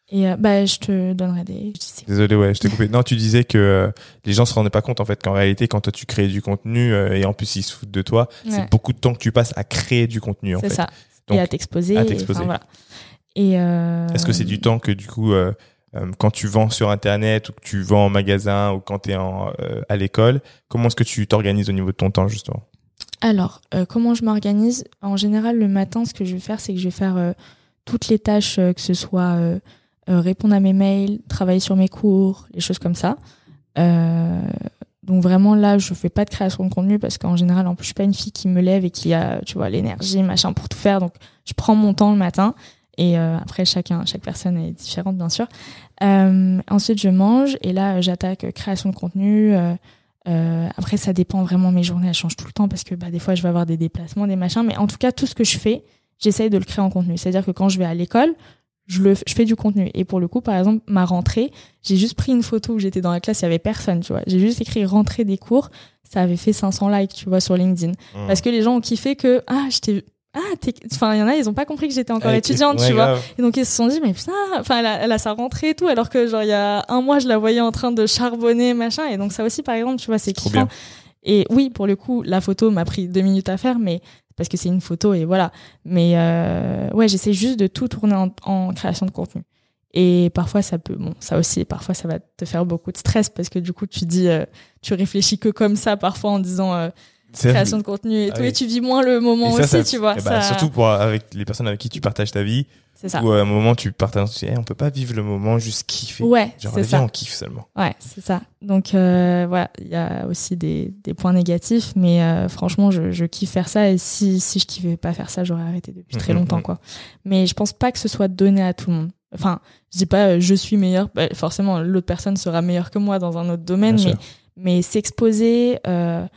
Et euh, bah, je te donnerai des. Désolé, ouais, je t'ai coupé. Non, tu disais que euh, les gens se rendaient pas compte en fait qu'en réalité, quand toi tu crées du contenu euh, et en plus ils se foutent de toi, ouais. c'est beaucoup de temps que tu passes à créer du contenu en fait. C'est ça. Donc, et à t'exposer. À t'exposer. Et, enfin, voilà. Et euh... Est-ce que c'est du temps que du coup, euh, euh, quand tu vends sur internet ou que tu vends en magasin ou quand t'es en euh, à l'école, comment est-ce que tu t'organises au niveau de ton temps justement? Alors, euh, comment je m'organise? En général, le matin, ce que je vais faire, c'est que je vais faire euh, toutes les tâches, euh, que ce soit euh, Euh, répondre à mes mails, travailler sur mes cours, les choses comme ça. Euh, donc vraiment là, je fais pas de création de contenu parce qu'en général, en plus, je suis pas une fille qui me lève et qui a, tu vois, l'énergie, machin pour tout faire. Donc je prends mon temps le matin et euh, après chacun, chaque personne est différente bien sûr. Euh, ensuite, je mange et là, j'attaque création de contenu. Euh, euh, après, ça dépend vraiment mes journées, elles changent tout le temps parce que bah des fois, je vais avoir des déplacements, des machins. Mais en tout cas, tout ce que je fais, j'essaye de le créer en contenu. C'est-à-dire que quand je vais à l'école, Je, le, je fais du contenu. Et pour le coup, par exemple, ma rentrée, j'ai juste pris une photo où j'étais dans la classe, il n'y avait personne, tu vois. J'ai juste écrit « rentrée des cours », ça avait fait cinq cents likes, tu vois, sur LinkedIn. Mmh. Parce que les gens ont kiffé que « ah, j'étais... » Ah, t'es... Enfin, il y en a, ils ont pas compris que j'étais encore ah, étudiante, ouais, tu vois. Grave. Et donc, ils se sont dit, mais putain, enfin, elle a, elle a sa rentrée et tout, alors que, genre, il y a un mois, je la voyais en train de charbonner, machin. Et donc, ça aussi, par exemple, tu vois, c'est kiffant. Et oui, pour le coup, la photo m'a pris deux minutes à faire, mais... parce que c'est une photo et voilà. Mais euh, ouais, j'essaie juste de tout tourner en, en création de contenu. Et parfois, ça peut... Bon, ça aussi, parfois, ça va te faire beaucoup de stress parce que du coup, tu dis... Euh, tu réfléchis que comme ça, parfois, en disant... Euh, création de contenu et ah tout, oui. et tu vis moins le moment ça, aussi, ça, tu vois. Bah, ça... Surtout pour, avec les personnes avec qui tu partages ta vie. C'est ça. Où à un moment, tu partages, tu dis, hey, on peut pas vivre le moment, juste kiffer. Ouais, genre, c'est ça. Genre, on kiffe seulement. Ouais, c'est ça. Donc, euh, voilà, il y a aussi des, des points négatifs, mais euh, franchement, je, je kiffe faire ça, et si, si je kiffais pas faire ça, j'aurais arrêté depuis mmh, très longtemps, mmh. quoi. Mais je pense pas que ce soit donné à tout le monde. Enfin, je dis pas, euh, je suis meilleure, bah, forcément, l'autre personne sera meilleure que moi dans un autre domaine, Bien mais, mais s'exposer, euh,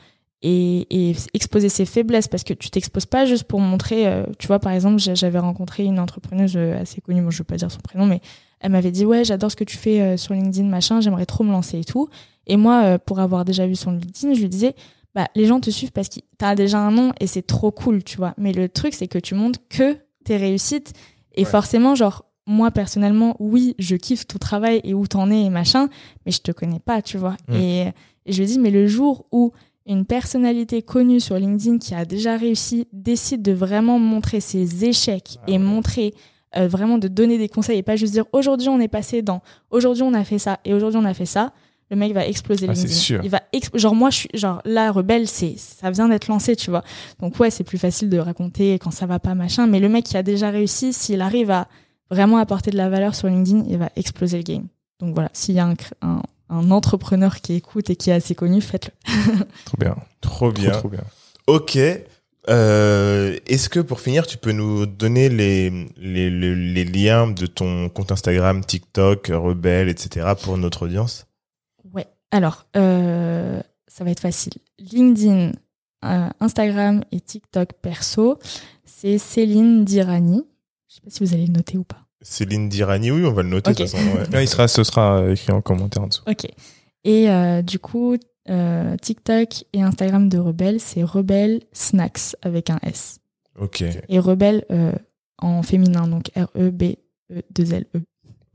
et, et exposer ses faiblesses, parce que tu t'exposes pas juste pour montrer, euh, tu vois, par exemple, j'avais rencontré une entrepreneuse assez connue, moi je veux pas dire son prénom, mais elle m'avait dit, ouais, j'adore ce que tu fais euh, sur LinkedIn, machin, j'aimerais trop me lancer et tout. Et moi, euh, pour avoir déjà vu son LinkedIn, je lui disais, bah, les gens te suivent parce que t'as déjà un nom et c'est trop cool, tu vois. Mais le truc, c'est que tu montres que tes réussites. Et ouais. forcément, genre, moi, personnellement, oui, je kiffe ton travail et où t'en es et machin, mais je te connais pas, tu vois. Mmh. Et, et je lui dis, mais le jour où une personnalité connue sur LinkedIn qui a déjà réussi décide de vraiment montrer ses échecs ah, et ouais. montrer, euh, vraiment de donner des conseils et pas juste dire, aujourd'hui, on est passé dans, aujourd'hui, on a fait ça et aujourd'hui, on a fait ça, le mec va exploser ah, LinkedIn. C'est sûr. Il va exp- genre, moi, je suis, genre, là, Rebelle, c'est, ça vient d'être lancé, tu vois. Donc, ouais, c'est plus facile de raconter quand ça va pas, machin, mais le mec qui a déjà réussi, s'il arrive à vraiment apporter de la valeur sur LinkedIn, il va exploser le game. Donc voilà, s'il y a un, un, un entrepreneur qui écoute et qui est assez connu, faites-le. Trop bien. Trop bien. Trop, trop bien. Ok. Euh, est-ce que pour finir, tu peux nous donner les, les, les, les liens de ton compte Instagram, TikTok, Rebelle, et cetera pour notre audience? Ouais. Alors, euh, ça va être facile. LinkedIn, euh, Instagram et TikTok perso, c'est Céline Dirani. Je sais pas si vous allez le noter ou pas. Céline Dirani, oui, on va le noter. Okay. De toute façon, ouais. Là, il sera, ce sera écrit en commentaire en dessous. Ok. Et euh, du coup, euh, TikTok et Instagram de Rebelle, c'est Rebelle Snacks avec un S. Ok. Et Rebelle euh, en féminin, donc R E B E deux L E.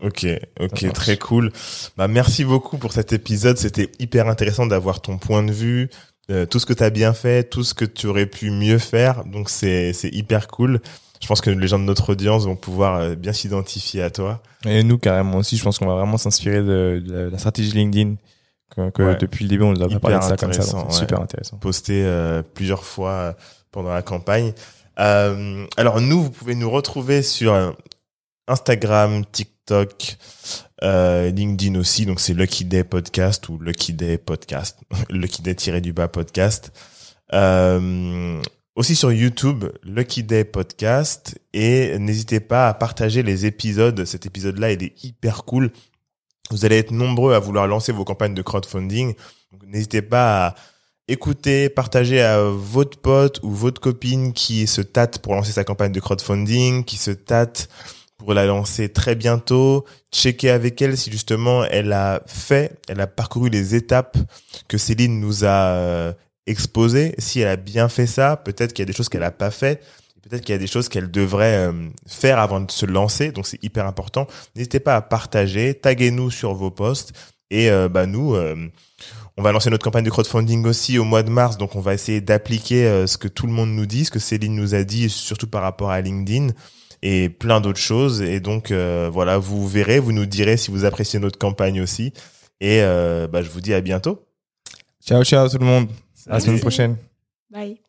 Ok, ok, très cool. Bah, merci beaucoup pour cet épisode. C'était hyper intéressant d'avoir ton point de vue, euh, tout ce que tu as bien fait, tout ce que tu aurais pu mieux faire. Donc, c'est, c'est hyper cool. Je pense que les gens de notre audience vont pouvoir bien s'identifier à toi. Et nous, carrément aussi, je pense qu'on va vraiment s'inspirer de, de la stratégie LinkedIn. Que, que ouais. Depuis le début, on nous a parlé de ça comme ça. Donc c'est ouais. super intéressant. Posté euh, plusieurs fois pendant la campagne. Euh, alors nous, vous pouvez nous retrouver sur Instagram, TikTok, euh, LinkedIn aussi. Donc c'est Lucky Day Podcast ou Lucky Day Podcast. Lucky Day-du-bas Podcast. Euh... Aussi sur YouTube, Lucky Day Podcast, et n'hésitez pas à partager les épisodes. Cet épisode-là, il est hyper cool. Vous allez être nombreux à vouloir lancer vos campagnes de crowdfunding. Donc, n'hésitez pas à écouter, partager à votre pote ou votre copine qui se tâte pour lancer sa campagne de crowdfunding, qui se tâte pour la lancer très bientôt. Checker avec elle si justement elle a fait, elle a parcouru les étapes que Céline nous a exposée. Si elle a bien fait ça, peut-être qu'il y a des choses qu'elle n'a pas fait, peut-être qu'il y a des choses qu'elle devrait euh, faire avant de se lancer. Donc c'est hyper important. N'hésitez pas à partager, taguez-nous sur vos posts et euh, bah nous, euh, on va lancer notre campagne de crowdfunding aussi au mois de mars. Donc on va essayer d'appliquer euh, ce que tout le monde nous dit, ce que Céline nous a dit, surtout par rapport à LinkedIn et plein d'autres choses. Et donc euh, voilà, vous verrez, vous nous direz si vous appréciez notre campagne aussi. Et euh, bah je vous dis à bientôt. Ciao, ciao tout le monde. À la semaine prochaine. Bye.